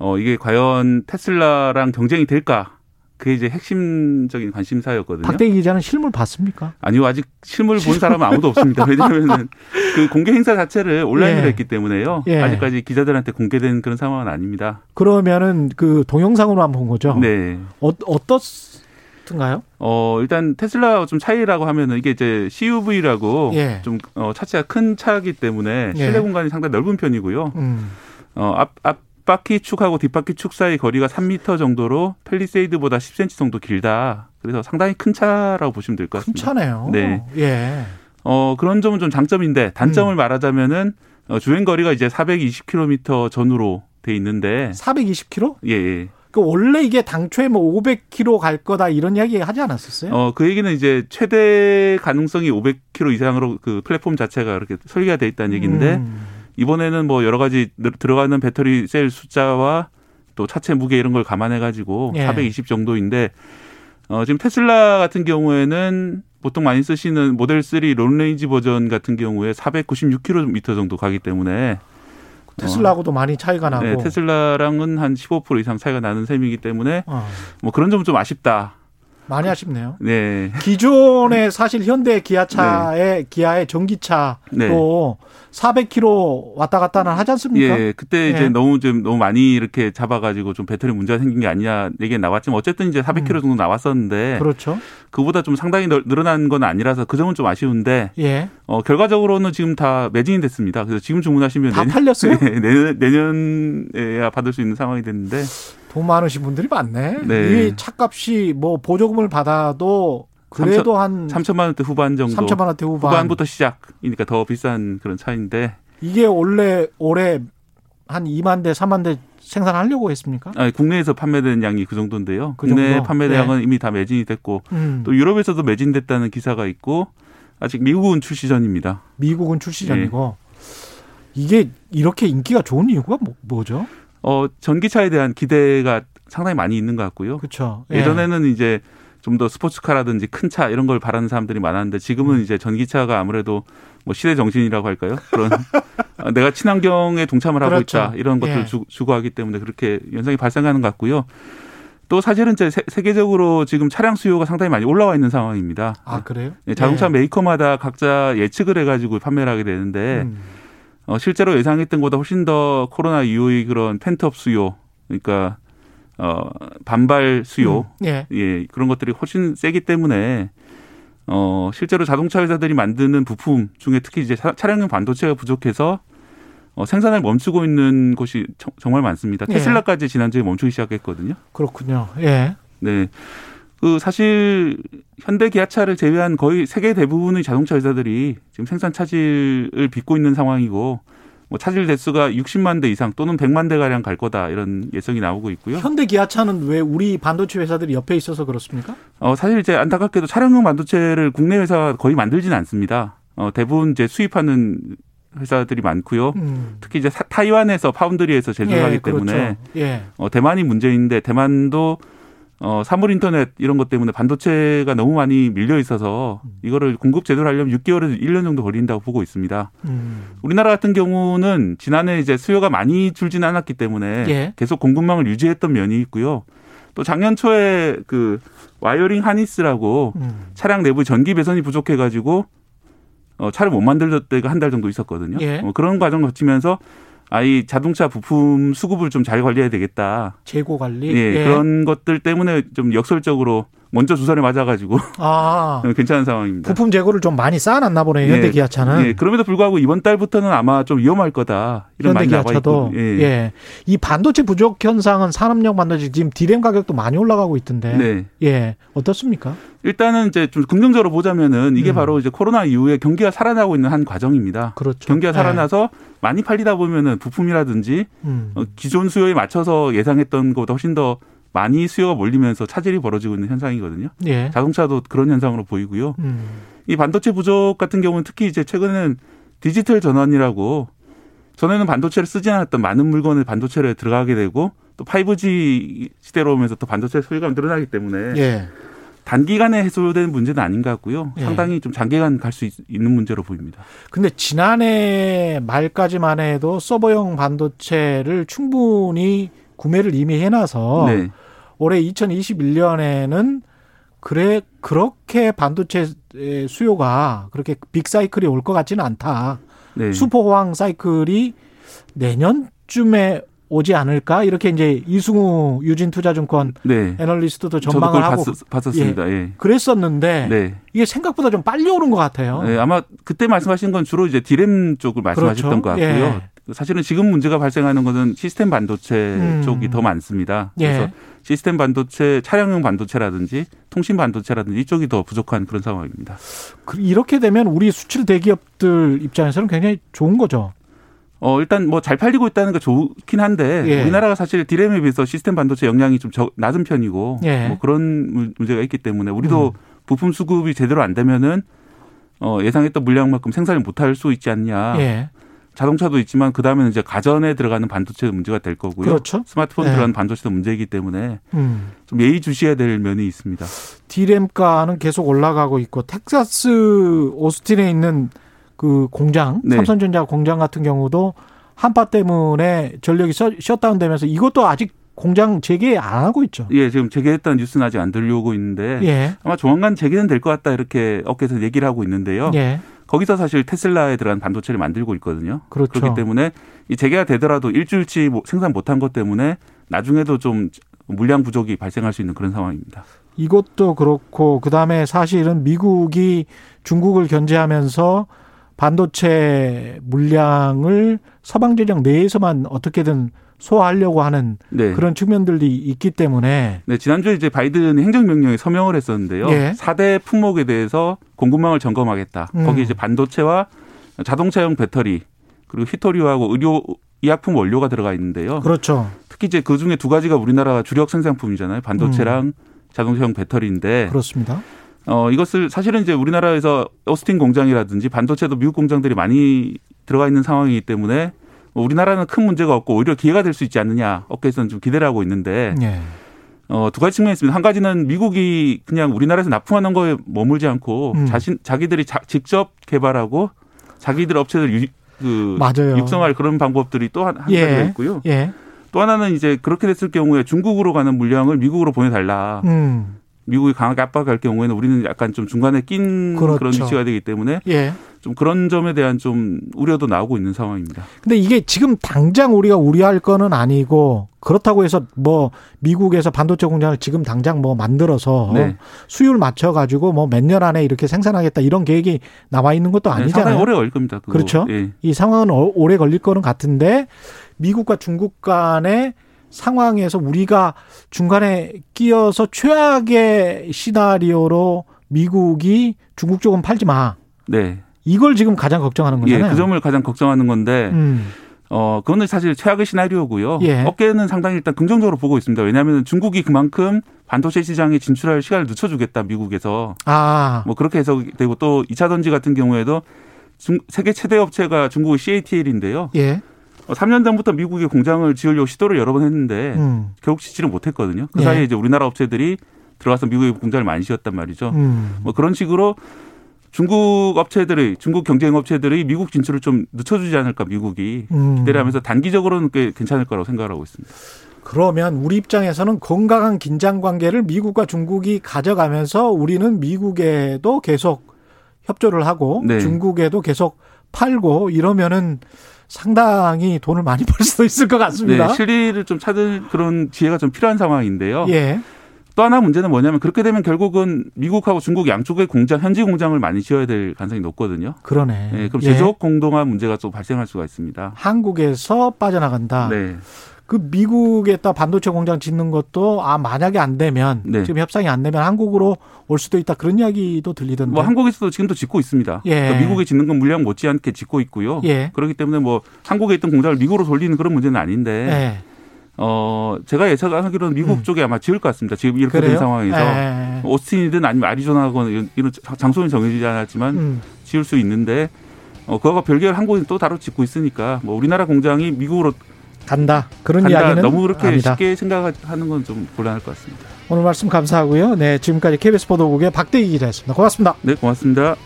어, 이게 과연 테슬라랑 경쟁이 될까? 그게 이제 핵심적인 관심사였거든요. 박대기 기자는 실물 봤습니까? 아니요. 아직 실물 본 사람은 아무도 없습니다. 왜냐하면 그 공개 행사 자체를 온라인으로 예. 했기 때문에요. 예. 아직까지 기자들한테 공개된 그런 상황은 아닙니다. 그러면은 그 동영상으로 한번 본 거죠? 네. 어, 어떻던가요? 어, 일단 테슬라와 좀 차이라고 하면은 이게 이제 씨유브이라고 예. 좀 어, 차체가 큰 차이기 때문에 실내 예. 공간이 상당히 넓은 편이고요. 음. 어, 앞, 앞, 뒷바퀴 축하고 뒷바퀴 축 사이 거리가 삼 미터 정도로 팰리세이드보다 십 센티미터 정도 길다. 그래서 상당히 큰 차라고 보시면 될 것 같습니다. 큰 차네요. 네. 예. 어, 그런 점은 좀 장점인데 단점을 음. 말하자면은 어, 주행 거리가 이제 사백이십 킬로미터 전후로 돼 있는데. 사백이십 킬로미터? 예. 예. 그 원래 이게 당초에 뭐 오백 킬로미터 갈 거다 이런 이야기 하지 않았었어요? 어, 그 얘기는 이제 최대 가능성이 오백 킬로미터 이상으로 그 플랫폼 자체가 이렇게 설계가 돼 있다는 얘기인데 음. 이번에는 뭐 여러 가지 들어가는 배터리 셀 숫자와 또 차체 무게 이런 걸 감안해 가지고 예. 사백이십 정도인데 어, 지금 테슬라 같은 경우에는 보통 많이 쓰시는 모델 쓰리 롱레인지 버전 같은 경우에 사백구십육 킬로미터 정도 가기 때문에 테슬라하고도 어. 많이 차이가 나고. 네, 테슬라랑은 한 십오 퍼센트 이상 차이가 나는 셈이기 때문에 어. 뭐 그런 점은 좀 아쉽다. 많이 아쉽네요. 네. 기존에 사실 현대 기아차의 네. 기아의 전기차로 네. 사백 킬로미터 왔다 갔다는 하지 않습니까? 예, 그때 예. 이제 너무 좀 너무 많이 이렇게 잡아가지고 좀 배터리 문제가 생긴 게 아니냐 얘기 나왔지만 어쨌든 이제 사백 킬로미터 음. 정도 나왔었는데, 그렇죠. 그보다 좀 상당히 늘어난 건 아니라서 그 점은 좀 아쉬운데, 예. 어 결과적으로는 지금 다 매진이 됐습니다. 그래서 지금 주문하시면 다 내년, 팔렸어요? 네, 내년 내년에야 받을 수 있는 상황이 됐는데. 돈 많으신 분들이 많네. 네. 이 차값이 뭐 보조금을 받아도 그래도 삼천, 한 삼천만 원대 후반 정도. 삼천만 원대 후반. 후반부터 시작이니까 더 비싼 그런 차인데. 이게 원래 올해 한 이만 대, 삼만 대 생산하려고 했습니까? 아니, 국내에서 판매되는 양이 그 정도인데요. 그 국내 정도? 판매량은 네. 이미 다 매진이 됐고 음. 또 유럽에서도 매진됐다는 기사가 있고 아직 미국은 출시 전입니다. 미국은 출시 전이고. 네. 이게 이렇게 인기가 좋은 이유가 뭐, 뭐죠? 어, 전기차에 대한 기대가 상당히 많이 있는 것 같고요. 그렇죠. 예. 예전에는 이제 좀 더 스포츠카라든지 큰 차 이런 걸 바라는 사람들이 많았는데 지금은 음. 이제 전기차가 아무래도 뭐 시대 정신이라고 할까요? 그런 내가 친환경에 동참을 하고 그렇죠. 있다 이런 것들을 예. 주, 주고하기 때문에 그렇게 현상이 발생하는 것 같고요. 또 사실은 제 세계적으로 지금 차량 수요가 상당히 많이 올라와 있는 상황입니다. 아, 그래요? 네, 자동차 예. 메이커마다 각자 예측을 해가지고 판매를 하게 되는데 음. 어, 실제로 예상했던 것보다 훨씬 더 코로나 이후의 그런 펜트업 수요, 그러니까 어, 반발 수요, 음, 예. 예, 그런 것들이 훨씬 세기 때문에 어, 실제로 자동차 회사들이 만드는 부품 중에 특히 이제 차량용 반도체가 부족해서 어, 생산을 멈추고 있는 곳이 정말 많습니다. 테슬라까지 예. 지난주에 멈추기 시작했거든요. 그렇군요. 예. 네. 그 사실 현대 기아차를 제외한 거의 세계 대부분의 자동차 회사들이 지금 생산 차질을 빚고 있는 상황이고 뭐 차질 대수가 육십만 대 이상 또는 백만 대 가량 갈 거다 이런 예상이 나오고 있고요. 현대 기아차는 왜 우리 반도체 회사들이 옆에 있어서 그렇습니까? 어 사실 이제 안타깝게도 차량용 반도체를 국내 회사가 거의 만들지는 않습니다. 어 대부분 이제 수입하는 회사들이 많고요. 음. 특히 이제 타이완에서 파운드리에서 제조하기 예, 그렇죠. 때문에 예. 어, 대만이 문제인데 대만도 어, 사물인터넷 이런 것 때문에 반도체가 너무 많이 밀려 있어서 이거를 공급 제대로 하려면 육 개월에서 일 년 정도 걸린다고 보고 있습니다. 음. 우리나라 같은 경우는 지난해 이제 수요가 많이 줄진 않았기 때문에 예. 계속 공급망을 유지했던 면이 있고요. 또 작년 초에 그 와이어링 하니스라고 음. 차량 내부 전기 배선이 부족해가지고 어, 차를 못 만들던 때가 한 달 정도 있었거든요. 예. 어, 그런 과정을 거치면서 아, 이 자동차 부품 수급을 좀 잘 관리해야 되겠다. 재고 관리? 예, 예. 그런 것들 때문에 좀 역설적으로 먼저 주사를 맞아가지고. 아. 괜찮은 상황입니다. 부품 재고를 좀 많이 쌓아놨나 보네요, 예. 현대 기아차는. 예, 그럼에도 불구하고 이번 달부터는 아마 좀 위험할 거다. 이런 현대 기아차도. 예. 예. 이 반도체 부족 현상은 산업용 반도체 지금 디램 가격도 많이 올라가고 있던데. 네. 예. 어떻습니까? 일단은 이제 좀 긍정적으로 보자면은 이게 음. 바로 이제 코로나 이후에 경기가 살아나고 있는 한 과정입니다. 그렇죠. 경기가 살아나서 예. 많이 팔리다 보면은 부품이라든지 음. 기존 수요에 맞춰서 예상했던 것보다 훨씬 더 많이 수요가 몰리면서 차질이 벌어지고 있는 현상이거든요. 예. 자동차도 그런 현상으로 보이고요. 음. 이 반도체 부족 같은 경우는 특히 이제 최근에는 디지털 전환이라고 전에는 반도체를 쓰지 않았던 많은 물건을 반도체로 들어가게 되고 또 파이브지 시대로 오면서 또 반도체 소유가 늘어나기 때문에 예. 단기간에 해소되는 문제는 아닌 것 같고요. 상당히 좀 장기간 갈 수 있는 문제로 보입니다. 근데 지난해 말까지만 해도 서버용 반도체를 충분히 구매를 이미 해놔서 네. 올해 이천이십일 년에는 그래 그렇게 반도체 수요가 그렇게 빅 사이클이 올 것 같지는 않다. 네. 수포 호황 사이클이 내년쯤에 오지 않을까 이렇게 이제 이승우 유진투자증권 네. 애널리스트도 전망을 저도 그걸 하고 봤었습니다. 예. 예. 그랬었는데 네. 이게 생각보다 좀 빨리 오른 것 같아요. 네. 아마 그때 말씀하신 건 주로 이제 디램 쪽을 말씀하셨던 그렇죠. 것 같고요. 예. 사실은 지금 문제가 발생하는 것은 시스템 반도체 음. 쪽이 더 많습니다. 그래서 예. 시스템 반도체, 차량용 반도체라든지 통신 반도체라든지 이쪽이 더 부족한 그런 상황입니다. 이렇게 되면 우리 수출 대기업들 입장에서는 굉장히 좋은 거죠. 어, 일단 뭐 잘 팔리고 있다는 게 좋긴 한데, 예. 우리나라가 사실 디램에 비해서 시스템 반도체 역량이 좀 저, 낮은 편이고, 예. 뭐 그런 문제가 있기 때문에 우리도 음. 부품 수급이 제대로 안 되면은 어, 예상했던 물량만큼 생산을 못할 수 있지 않냐. 예. 자동차도 있지만 그 다음에는 이제 가전에 들어가는 반도체도 문제가 될 거고요. 그렇죠. 스마트폰 네. 들어가는 반도체도 문제이기 때문에 음. 좀 예의주시해야 될 면이 있습니다. 디램가는 계속 올라가고 있고 텍사스 오스틴에 있는 그 공장, 네. 삼성전자 공장 같은 경우도 한파 때문에 전력이 셧다운되면서 이것도 아직 공장 재개 안 하고 있죠. 예, 지금 재개했다는 뉴스는 아직 안 들려오고 있는데 예. 아마 조만간 재개는 될 것 같다 이렇게 업계에서 얘기를 하고 있는데요. 예. 거기서 사실 테슬라에 들어간 반도체를 만들고 있거든요. 그렇죠. 그렇기 때문에 이 재개가 되더라도 일주일치 생산 못한 것 때문에 나중에도 좀 물량 부족이 발생할 수 있는 그런 상황입니다. 이것도 그렇고 그다음에 사실은 미국이 중국을 견제하면서 반도체 물량을 서방 전력 내에서만 어떻게든 소화하려고 하는 네. 그런 측면들이 있기 때문에 네, 지난주에 이제 바이든 행정명령에 서명을 했었는데요. 예. 사 대 품목에 대해서 공급망을 점검하겠다. 음. 거기 이제 반도체와 자동차용 배터리 그리고 휘토류하고 의료 의약품 원료가 들어가 있는데요. 그렇죠. 특히 이제 그 중에 두 가지가 우리나라 주력 생산품이잖아요. 반도체랑 음. 자동차용 배터리인데 그렇습니다. 어 이것을 사실은 이제 우리나라에서 오스틴 공장이라든지 반도체도 미국 공장들이 많이 들어가 있는 상황이기 때문에. 우리나라는 큰 문제가 없고 오히려 기회가 될 수 있지 않느냐 업계에서는 좀 기대를 하고 있는데 예. 어, 두 가지 측면이 있습니다. 한 가지는 미국이 그냥 우리나라에서 납품하는 거에 머물지 않고 음. 자신, 자기들이 자, 직접 개발하고 자기들 업체들 유, 그 육성할 그런 방법들이 또 한 가지가 예. 있고요. 예. 또 하나는 이제 그렇게 됐을 경우에 중국으로 가는 물량을 미국으로 보내달라. 음. 미국이 강하게 압박할 경우에는 우리는 약간 좀 중간에 낀 그렇죠. 그런 위치가 되기 때문에 예. 좀 그런 점에 대한 좀 우려도 나오고 있는 상황입니다. 근데 이게 지금 당장 우리가 우려할 거는 아니고 그렇다고 해서 뭐 미국에서 반도체 공장을 지금 당장 뭐 만들어서 네. 수율 맞춰 가지고 뭐 몇 년 안에 이렇게 생산하겠다 이런 계획이 나와 있는 것도 아니잖아요. 네, 상당히 오래 걸릴 겁니다. 그거. 그렇죠. 예. 이 상황은 오래 걸릴 거는 같은데 미국과 중국 간의 상황에서 우리가 중간에 끼어서 최악의 시나리오로 미국이 중국 쪽은 팔지 마. 네. 이걸 지금 가장 걱정하는 거잖아요. 예, 그 점을 가장 걱정하는 건데 음. 어, 그거는 사실 최악의 시나리오고요. 예. 업계는 상당히 일단 긍정적으로 보고 있습니다. 왜냐하면 중국이 그만큼 반도체 시장에 진출할 시간을 늦춰주겠다. 미국에서. 아. 뭐 그렇게 해석되고 또 이 차 전지 같은 경우에도 중, 세계 최대 업체가 중국의 씨에이티엘인데요. 예. 삼 년 전부터 미국이 공장을 지으려고 시도를 여러 번 했는데 음. 결국 짓지를 못했거든요. 그 예. 사이에 이제 우리나라 업체들이 들어와서 미국의 공장을 많이 지었단 말이죠. 음. 뭐 그런 식으로 중국 업체들의 중국 경쟁 업체들의 미국 진출을 좀 늦춰주지 않을까 미국이 음. 기대를 하면서 단기적으로는 꽤 괜찮을 거라고 생각하고 있습니다. 그러면 우리 입장에서는 건강한 긴장 관계를 미국과 중국이 가져가면서 우리는 미국에도 계속 협조를 하고 네. 중국에도 계속 팔고 이러면은 상당히 돈을 많이 벌 수도 있을 것 같습니다. 네, 실리를 좀 찾을 그런 지혜가 좀 필요한 상황인데요. 예. 또 하나 문제는 뭐냐면 그렇게 되면 결국은 미국하고 중국 양쪽의 공장, 현지 공장을 많이 지어야 될 가능성이 높거든요. 그러네. 네, 그럼 제조업 예. 공동화 문제가 또 발생할 수가 있습니다. 한국에서 빠져나간다. 네. 그 미국에다 반도체 공장 짓는 것도 아 만약에 안 되면 네. 지금 협상이 안 되면 한국으로 올 수도 있다 그런 이야기도 들리던데. 뭐 한국에서도 지금도 짓고 있습니다. 예. 그러니까 미국에 짓는 건 물량 못지않게 짓고 있고요. 예. 그렇기 때문에 뭐 한국에 있던 공장을 미국으로 돌리는 그런 문제는 아닌데 예. 어 제가 예측하기로는 미국 음. 쪽에 아마 지을 것 같습니다. 지금 이렇게 그래요? 된 상황에서 예. 오스틴이든 아니면 아리조나거나 이런, 이런 장소는 정해지지 않았지만 음. 지을 수 있는데 어, 그거가 별개로 한국은 또 따로 짓고 있으니까 뭐 우리나라 공장이 미국으로 간다. 그런 간다. 이야기는 너무 그렇게 아니다. 쉽게 생각하는 건 좀 곤란할 것 같습니다. 오늘 말씀 감사하고요. 네, 지금까지 케이비에스 보도국의 박대기 기자였습니다. 고맙습니다. 네, 고맙습니다.